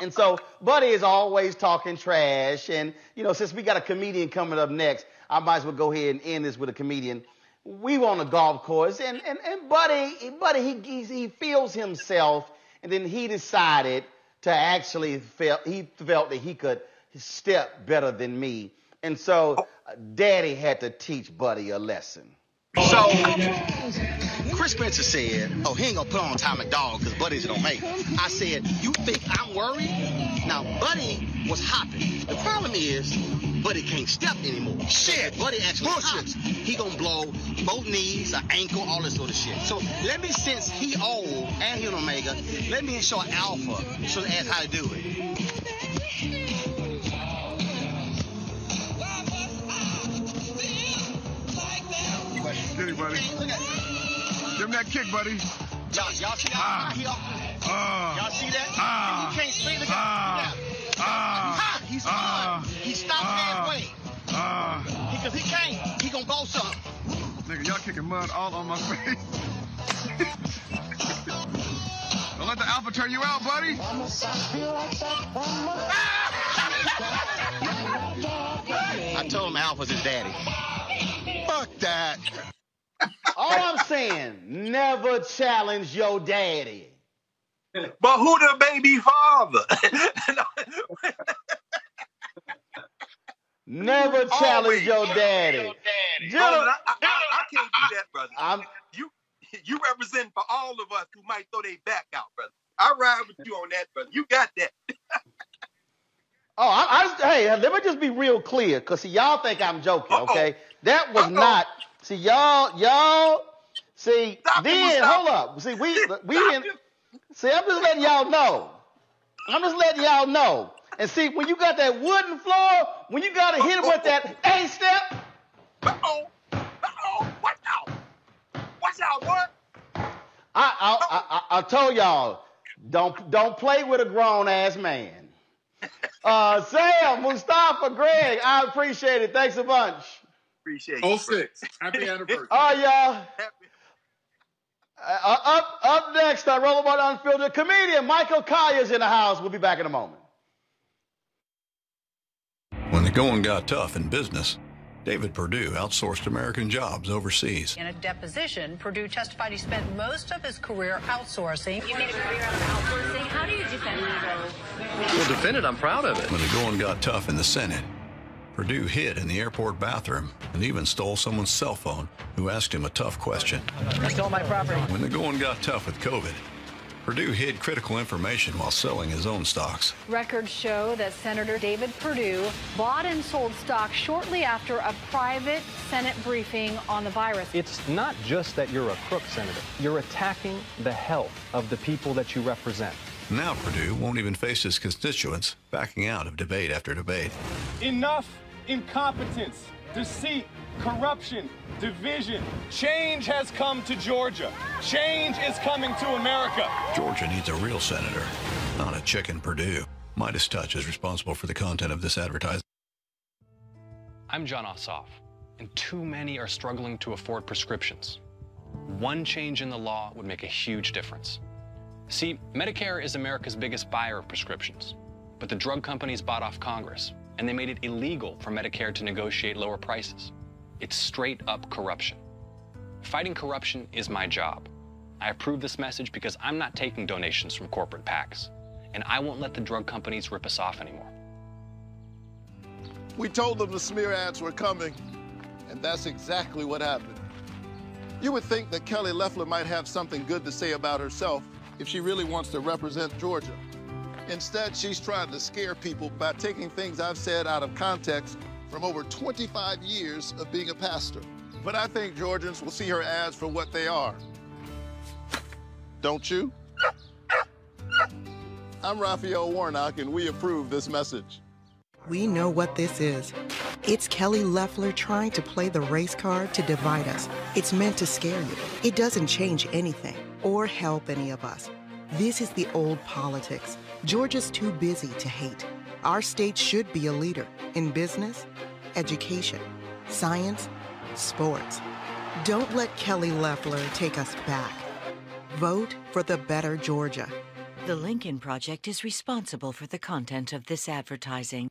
And so Buddy is always talking trash. And, you know, since we got a comedian coming up next, I might as well go ahead and end this with a comedian. We were on a golf course, and Buddy, he feels himself, and then he decided to actually he felt that he could step better than me. And so Daddy had to teach Buddy a lesson. So Chris Spencer said, oh, he ain't gonna put on Atomic Dog because Buddy's an omega. I said, you think I'm worried? Now, Buddy was hopping. The problem is, Buddy can't step anymore. Shit, Buddy actually hops. He gonna blow both knees, an ankle, all this sort of shit. So let me, since he old and he an omega, let me ensure alpha so they ask how to do it. Diddy, buddy. Give him that kick, buddy. Y'all see that? Y'all see that? He can't spin the guy. He's hard. He stopped halfway. Because he can't. He gonna blow something. Nigga, y'all kicking mud all on my face. Don't let the alpha turn you out, buddy. I told him alpha's his daddy. Fuck that. All I'm saying, never challenge your daddy. But who the baby father? Never challenge your daddy. I can't do that, brother. You represent for all of us who might throw their back out, brother. I ride with you on that, brother. You got that. Oh, hey, let me just be real clear, because see, y'all think I'm joking, okay? That was not, see, y'all, stop then, hold up. See, we didn't, see, I'm just letting y'all know. I'm just letting y'all know. And see, when you got that wooden floor, when you got to hit him with that A-step. Uh-oh, uh-oh, watch out. Watch out, what? I told y'all, don't play with a grown-ass man. Sam, Mustafa, Greg, I appreciate it. Thanks a bunch. Appreciate it. 06. Happy anniversary. Oh, y'all. Up next, Roland Martin Unfiltered, comedian Michael Collier's in the house. We'll be back in a moment. When the going got tough in business, David Perdue outsourced American jobs overseas. In a deposition, Perdue testified he spent most of his career outsourcing. You made a career out of outsourcing. How do you defend that? Well, defend it. I'm proud of it. When the going got tough in the Senate, Perdue hid in the airport bathroom and even stole someone's cell phone who asked him a tough question. I stole my property. When the going got tough with COVID, Perdue hid critical information while selling his own stocks. Records show that Senator David Perdue bought and sold stock shortly after a private Senate briefing on the virus. It's not just that you're a crook, Senator. You're attacking the health of the people that you represent. Now Perdue won't even face his constituents, backing out of debate after debate. Enough incompetence, deceit, corruption, division. Change has come to Georgia. Change is coming to America. Georgia needs a real senator, not a chicken Perdue. Midas Touch is responsible for the content of this advertisement. I'm John Ossoff, and too many are struggling to afford prescriptions. One change in the law would make a huge difference. See, Medicare is America's biggest buyer of prescriptions, but the drug companies bought off Congress, and they made it illegal for Medicare to negotiate lower prices. It's straight up corruption. Fighting corruption is my job. I approve this message because I'm not taking donations from corporate PACs, and I won't let the drug companies rip us off anymore. We told them the smear ads were coming, and that's exactly what happened. You would think that Kelly Loeffler might have something good to say about herself if she really wants to represent Georgia. Instead, she's trying to scare people by taking things I've said out of context from over 25 years of being a pastor. But I think Georgians will see her ads for what they are. Don't you? I'm Raphael Warnock, and we approve this message. We know what this is. It's Kelly Loeffler trying to play the race card to divide us. It's meant to scare you. It doesn't change anything or help any of us. This is the old politics. Georgia's too busy to hate. Our state should be a leader in business, education, science, sports. Don't let Kelly Loeffler take us back. Vote for the better Georgia. The Lincoln Project is responsible for the content of this advertising.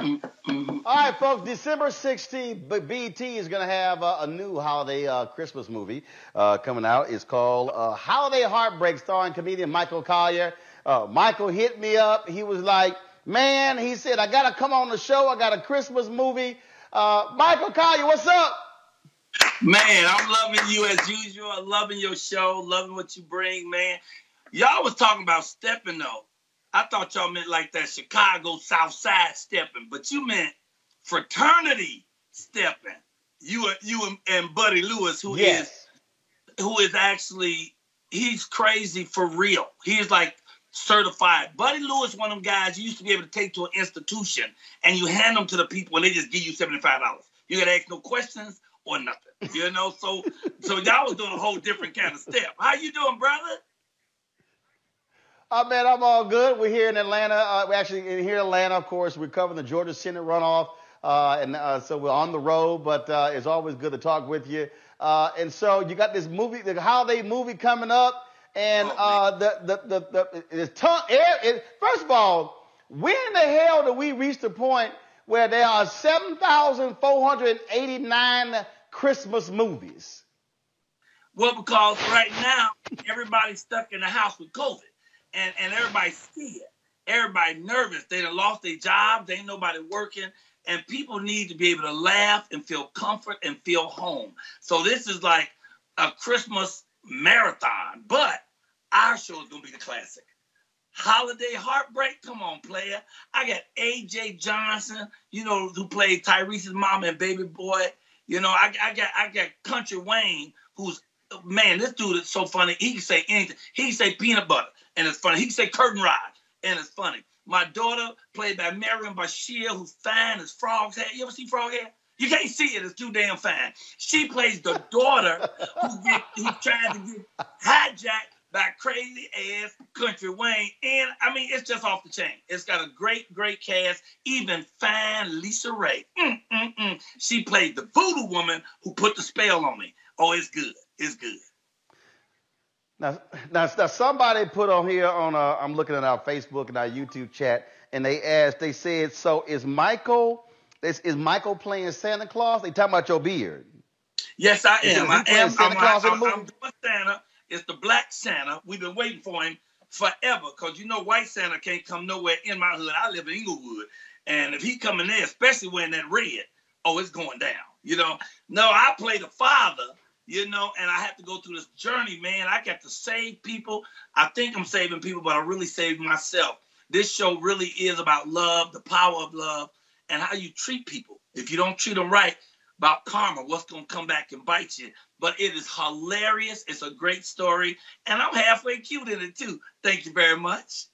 All right, folks, December 16th, BET is going to have a new holiday Christmas movie coming out. It's called Holiday Heartbreak, starring comedian Michael Collier. Michael hit me up. He was like, man, he said, I got to come on the show. I got a Christmas movie. Michael Collier, what's up? Man, I'm loving you as usual. I'm loving your show, loving what you bring, man. Y'all was talking about stepping, though. I thought y'all meant like that Chicago South Side stepping, but you meant fraternity stepping. You and Buddy Lewis, who is actually, he's crazy for real. He's like certified. Buddy Lewis, one of them guys you used to be able to take to an institution and you hand them to the people and they just give you $75. You gotta ask no questions or nothing. You know, so y'all was doing a whole different kind of step. How you doing, brother? Oh, man, I'm all good. We're here in Atlanta. We're actually here in Atlanta, of course. We're covering the Georgia Senate runoff, so we're on the road, but it's always good to talk with you. And so you got this movie, the holiday movie coming up, and first of all, when the hell do we reach the point where there are 7,489 Christmas movies? Well, because right now, everybody's stuck in the house with COVID. And everybody's scared. Everybody's nervous. They done lost their job. They ain't nobody working. And people need to be able to laugh and feel comfort and feel home. So this is like a Christmas marathon. But our show is going to be the classic. Holiday Heartbreak? Come on, player. I got A.J. Johnson, you know, who played Tyrese's mom and baby boy. You know, I got Country Wayne, who's, man, this dude is so funny. He can say anything. He can say peanut butter, and it's funny. He can say curtain rod, and it's funny. My daughter, played by Marion Bashir, who's fine as frog's hair. You ever see frog hair? You can't see it. It's too damn fine. She plays the daughter who tried to get hijacked by crazy-ass Country Wayne. And, I mean, it's just off the chain. It's got a great, great cast. Even fine Lisa Ray. She played the voodoo woman who put the spell on me. Oh, it's good. It's good. Now, somebody put on here on I'm looking at our Facebook and our YouTube chat, and they asked, they said, so is Michael playing Santa Claus? They talking about your beard. Yes, I am. I'm doing Santa. It's the black Santa. We've been waiting for him forever, because you know white Santa can't come nowhere in my hood. I live in Inglewood, and if he come in there, especially wearing that red, oh, it's going down. You know, no, I play the father. You know, and I have to go through this journey, man. I got to save people. I think I'm saving people, but I really saved myself. This show really is about love, the power of love, and how you treat people. If you don't treat them right, about karma, what's going to come back and bite you. But it is hilarious. It's a great story, and I'm halfway cute in it, too. Thank you very much.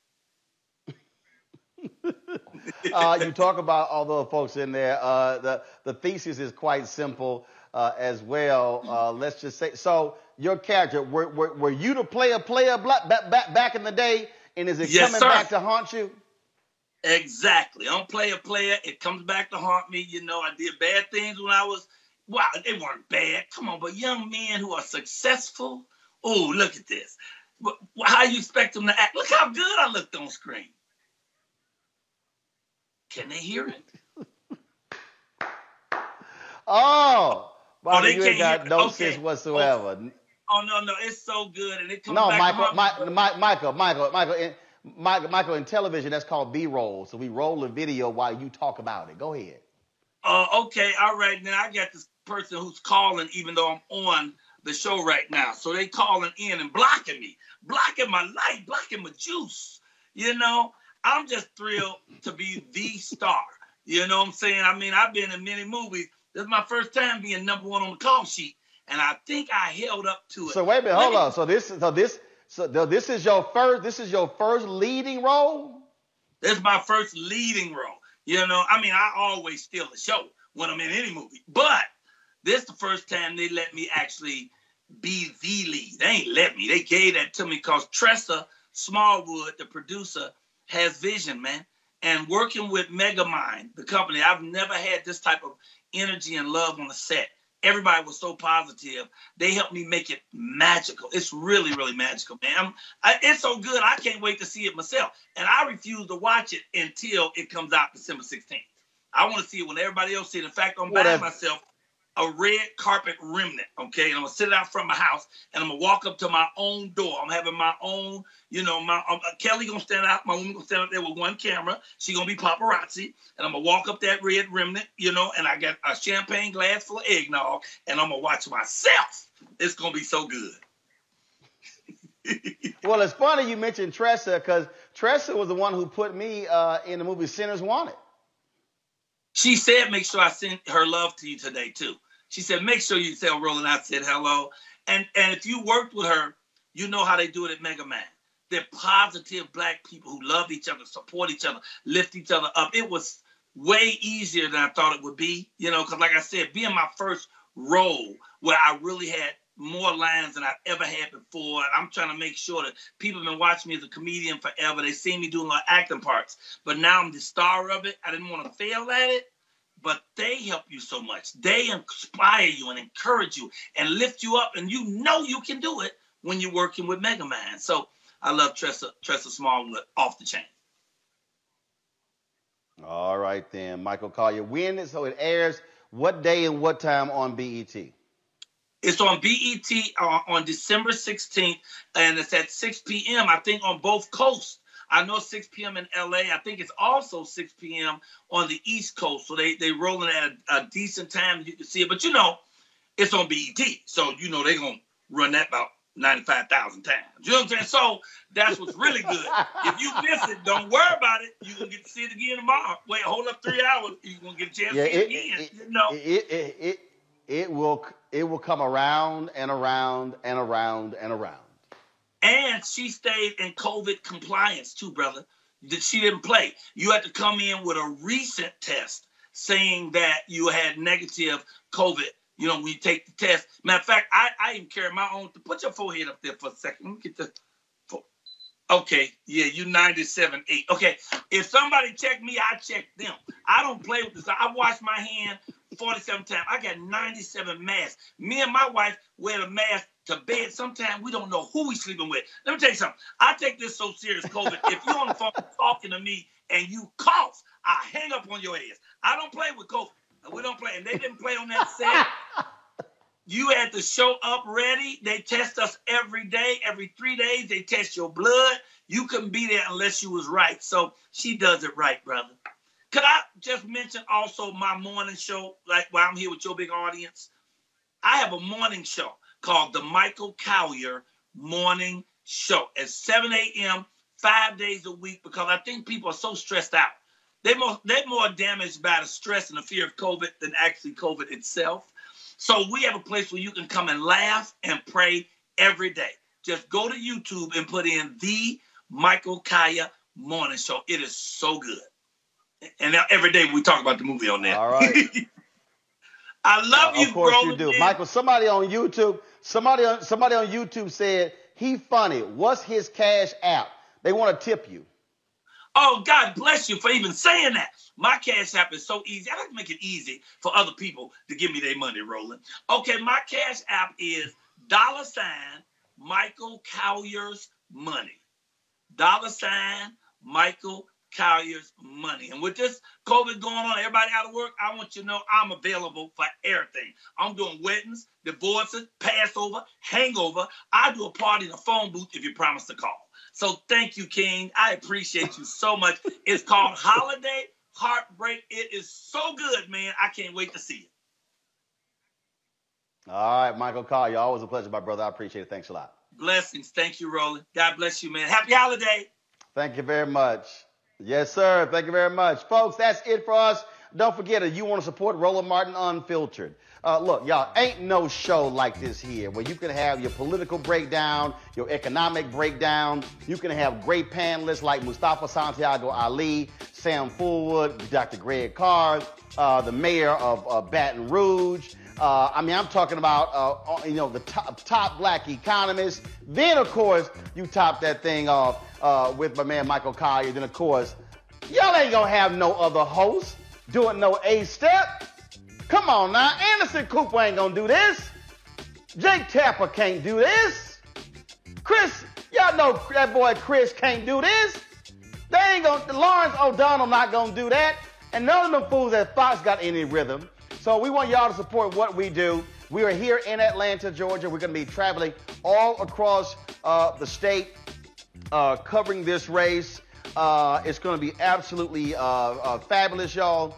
You talk about all the folks in there. The thesis is quite simple. As well, let's just say, so your character, were you to play a player back in the day, and is it coming back to haunt you? Exactly. I'm player. It comes back to haunt me. You know, I did bad things when I was, wow, they weren't bad. Come on, but young men who are successful, oh, look at this. How you expect them to act? Look how good I looked on screen. Can they hear it? Oh, well, oh, you ain't got no sense whatsoever. Oh, no, it's so good, and it comes back. Michael, in television, that's called B-roll. So we roll a video while you talk about it. Go ahead. Okay, all right. Now I got this person who's calling, even though I'm on the show right now. So they calling in and blocking me, blocking my light, blocking my juice. You know, I'm just thrilled to be the star. You know what I'm saying? I mean, I've been in many movies. This is my first time being number one on the call sheet, and I think I held up to it. So wait a minute, hold on. So this is your first leading role? This is my first leading role. You know, I mean, I always steal the show when I'm in any movie, but this is the first time they let me actually be the lead. They ain't let me. They gave that to me because Tressa Smallwood, the producer, has vision, man. And working with Megamind, the company, I've never had this type of energy and love on the set. Everybody was so positive. They helped me make it magical. It's really, really magical, man. It's so good, I can't wait to see it myself. And I refuse to watch it until it comes out December 16th. I want to see it when everybody else sees it. In fact, I'm buying myself a red carpet remnant, okay? And I'm going to sit out front of my house, and I'm going to walk up to my own door. I'm having my own, you know, Kelly going to stand out. My woman going to stand up there with one camera. She's going to be paparazzi. And I'm going to walk up that red remnant, you know, and I got a champagne glass full of eggnog, and I'm going to watch myself. It's going to be so good. Well, it's funny you mentioned Tressa, because Tressa was the one who put me in the movie Sinners Wanted. She said, make sure I send her love to you today, too. She said, make sure you tell Roland I said hello. And if you worked with her, you know how they do it at Megamind. They're positive black people who love each other, support each other, lift each other up. It was way easier than I thought it would be, you know, because like I said, being my first role where I really had more lines than I've ever had before. And I'm trying to make sure that people have been watching me as a comedian forever. They see me doing my acting parts, but now I'm the star of it. I didn't want to fail at it. But they help you so much. They inspire you and encourage you and lift you up. And you know you can do it when you're working with Megamind. So I love Tressa Smallwood off the chain. All right, then. Michael Collier, so it airs what day and what time on BET? It's on BET on December 16th, and it's at 6 p.m., I think, on both coasts. I know 6 p.m. in L.A. I think it's also 6 p.m. on the East Coast, so they rolling at a decent time. You can see it, but, you know, it's on BET, so, you know, they're going to run that about 95,000 times. You know what I'm saying? So that's what's really good. If you miss it, don't worry about it. You're going to get to see it again tomorrow. Wait, hold up 3 hours. You're going to get a chance to see it again. It will come around and around and around and around. And she stayed in COVID compliance, too, brother. She didn't play. You had to come in with a recent test saying that you had negative COVID, you know, when you take the test. Matter of fact, I even carry my own. Put your forehead up there for a second. Let me get the forehead. Okay, yeah, you 97.8. Okay, if somebody checked me, I checked them. I don't play with this. I washed my hand 47 times. I got 97 masks. Me and my wife wear a mask to bed. Sometimes we don't know who we sleeping with. Let me tell you something. I take this so serious, COVID. If you're on the phone talking to me and you cough, I hang up on your ass. I don't play with COVID. We don't play. And they didn't play on that set. You had to show up ready. They test us every day. Every 3 days, they test your blood. You couldn't be there unless you was right. So she does it right, brother. Could I just mention also my morning show, like while I'm here with your big audience? I have a morning show called the Michael Collier Morning Show at 7 a.m., 5 days a week, because I think people are so stressed out. They're more damaged by the stress and the fear of COVID than actually COVID itself. So we have a place where you can come and laugh and pray every day. Just go to YouTube and put in the Michael Collier Morning Show. It is so good. And now every day we talk about the movie on there. All right. I love you, bro. Of course you do. Michael, somebody on YouTube said, he funny. What's his cash app? They want to tip you. Oh, God bless you for even saying that. My Cash App is so easy. I like to make it easy for other people to give me their money, Roland. Okay, my Cash App is $Michael Collier's Money. $Michael Collier's Money. And with this COVID going on, everybody out of work, I want you to know I'm available for everything. I'm doing weddings, divorces, Passover, hangover. I do a party in a phone booth if you promise to call. So thank you, King. I appreciate you so much. It's called Holiday Heartbreak. It is so good, man. I can't wait to see it. All right, Michael Collier, always a pleasure, my brother. I appreciate it. Thanks a lot. Blessings. Thank you, Roland. God bless you, man. Happy holiday. Thank you very much. Yes, sir. Thank you very much. Folks, that's it for us. Don't forget, if you want to support Roland Martin Unfiltered. Look, y'all, ain't no show like this here where you can have your political breakdown, your economic breakdown. You can have great panelists like Mustafa Santiago Ali, Sam Fullwood, Dr. Greg Carr, the mayor of Baton Rouge. I mean, I'm talking about, the top black economists. Then, of course, you top that thing off with my man Michael Collier. Then, of course, y'all ain't gonna have no other host doing no A-step. Come on now, Anderson Cooper ain't gonna do this. Jake Tapper can't do this. Chris, y'all know that boy Chris can't do this. They ain't gonna, Lawrence O'Donnell not gonna do that. And none of them fools at Fox got any rhythm. So we want y'all to support what we do. We are here in Atlanta, Georgia. We're going to be traveling all across the state covering this race. It's going to be absolutely fabulous, y'all.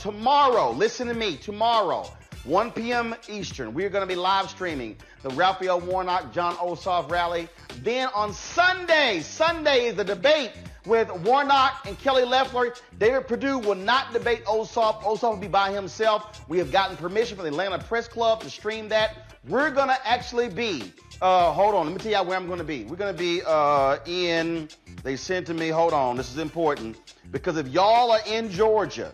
Tomorrow, listen to me, tomorrow, 1 p.m. Eastern, we are going to be live streaming the Raphael Warnock, John Ossoff rally. Then on Sunday is the debate with Warnock and Kelly Loeffler. David Perdue will not debate Ossoff. Ossoff will be by himself. We have gotten permission from the Atlanta Press Club to stream that. We're going to actually be, hold on, let me tell y'all where I'm going to be. We're going to be in, they sent to me, hold on, this is important, because if y'all are in Georgia,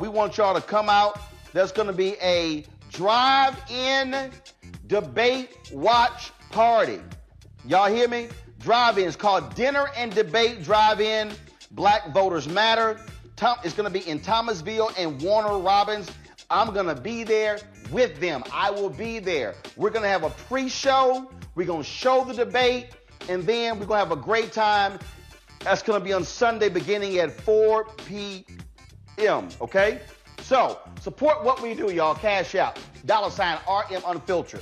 we want y'all to come out. There's going to be a drive-in debate watch party. Y'all hear me? Drive-in. It's called Dinner and Debate Drive-In. Black Voters Matter. It's going to be in Thomasville and Warner Robins. I'm going to be there with them. I will be there. We're going to have a pre-show. We're going to show the debate. And then we're going to have a great time. That's going to be on Sunday beginning at 4 p.m. Okay? So, support what we do, y'all. Cash out. $RM Unfiltered.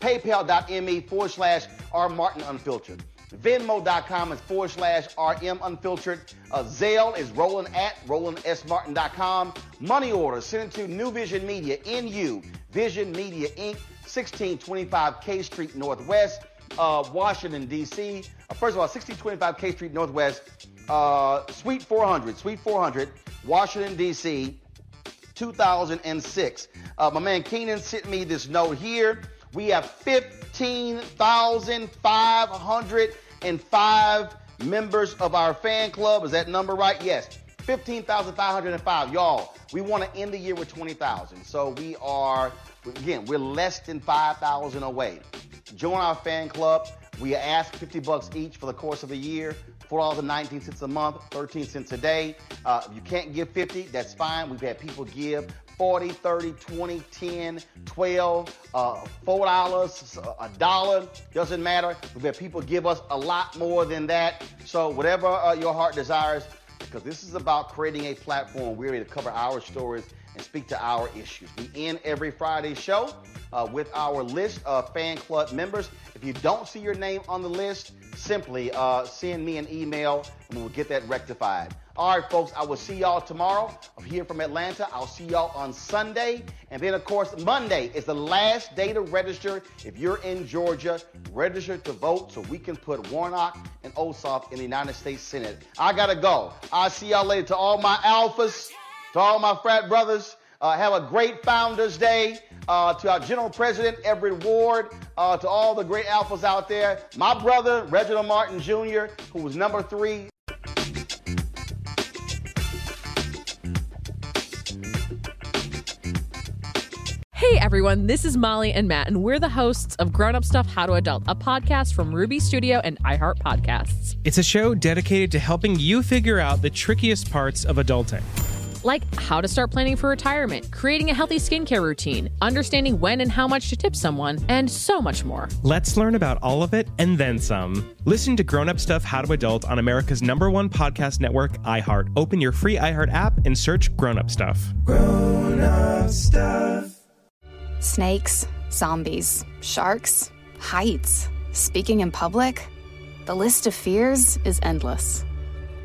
PayPal.me/RMartinUnfiltered. Venmo.com is /RM Unfiltered. Zelle is Roland at RolandSMartin.com. Money order sent to New Vision Media, NU, Vision Media Inc., 1625 K Street Northwest, Washington, D.C. First of all, 1625 K Street Northwest, Suite 400, Washington, D.C., 2006. My man Keenan sent me this note here. We have 15,505 members of our fan club. Is that number right? Yes. 15,505. Y'all, we want to end the year with 20,000. So we are, again, we're less than 5,000 away. Join our fan club. We ask $50 each for the course of the year, $4.19 a month, 13 cents a day. If you can't give 50, that's fine. We've had people give 40, 30, 20, 10, 12, $4, $1, doesn't matter. We've had people give us a lot more than that. So whatever your heart desires, because this is about creating a platform. We're ready to cover our stories and speak to our issues. We end every Friday show with our list of fan club members. If you don't see your name on the list, simply send me an email and we'll get that rectified. All right, folks, I will see y'all tomorrow. I'm here from Atlanta. I'll see y'all on Sunday. And then, of course, Monday is the last day to register. If you're in Georgia, register to vote so we can put Warnock and Ossoff in the United States Senate. I got to go. I'll see y'all later. To all my alphas, to all my frat brothers, have a great Founders Day. To our General President, Everett Ward, to all the great alphas out there, my brother, Reginald Martin Jr., who was number 3. everyone. This is Molly and Matt, and we're the hosts of Grown Up Stuff, How to Adult, a podcast from Ruby Studio and iHeart Podcasts. It's a show dedicated to helping you figure out the trickiest parts of adulting. Like how to start planning for retirement, creating a healthy skincare routine, understanding when and how much to tip someone, and so much more. Let's learn about all of it and then some. Listen to Grown Up Stuff, How to Adult on America's #1 podcast network, iHeart. Open your free iHeart app and search Grown Up Stuff. Grown Up Stuff. Snakes, zombies, sharks, heights, speaking in public. The list of fears is endless.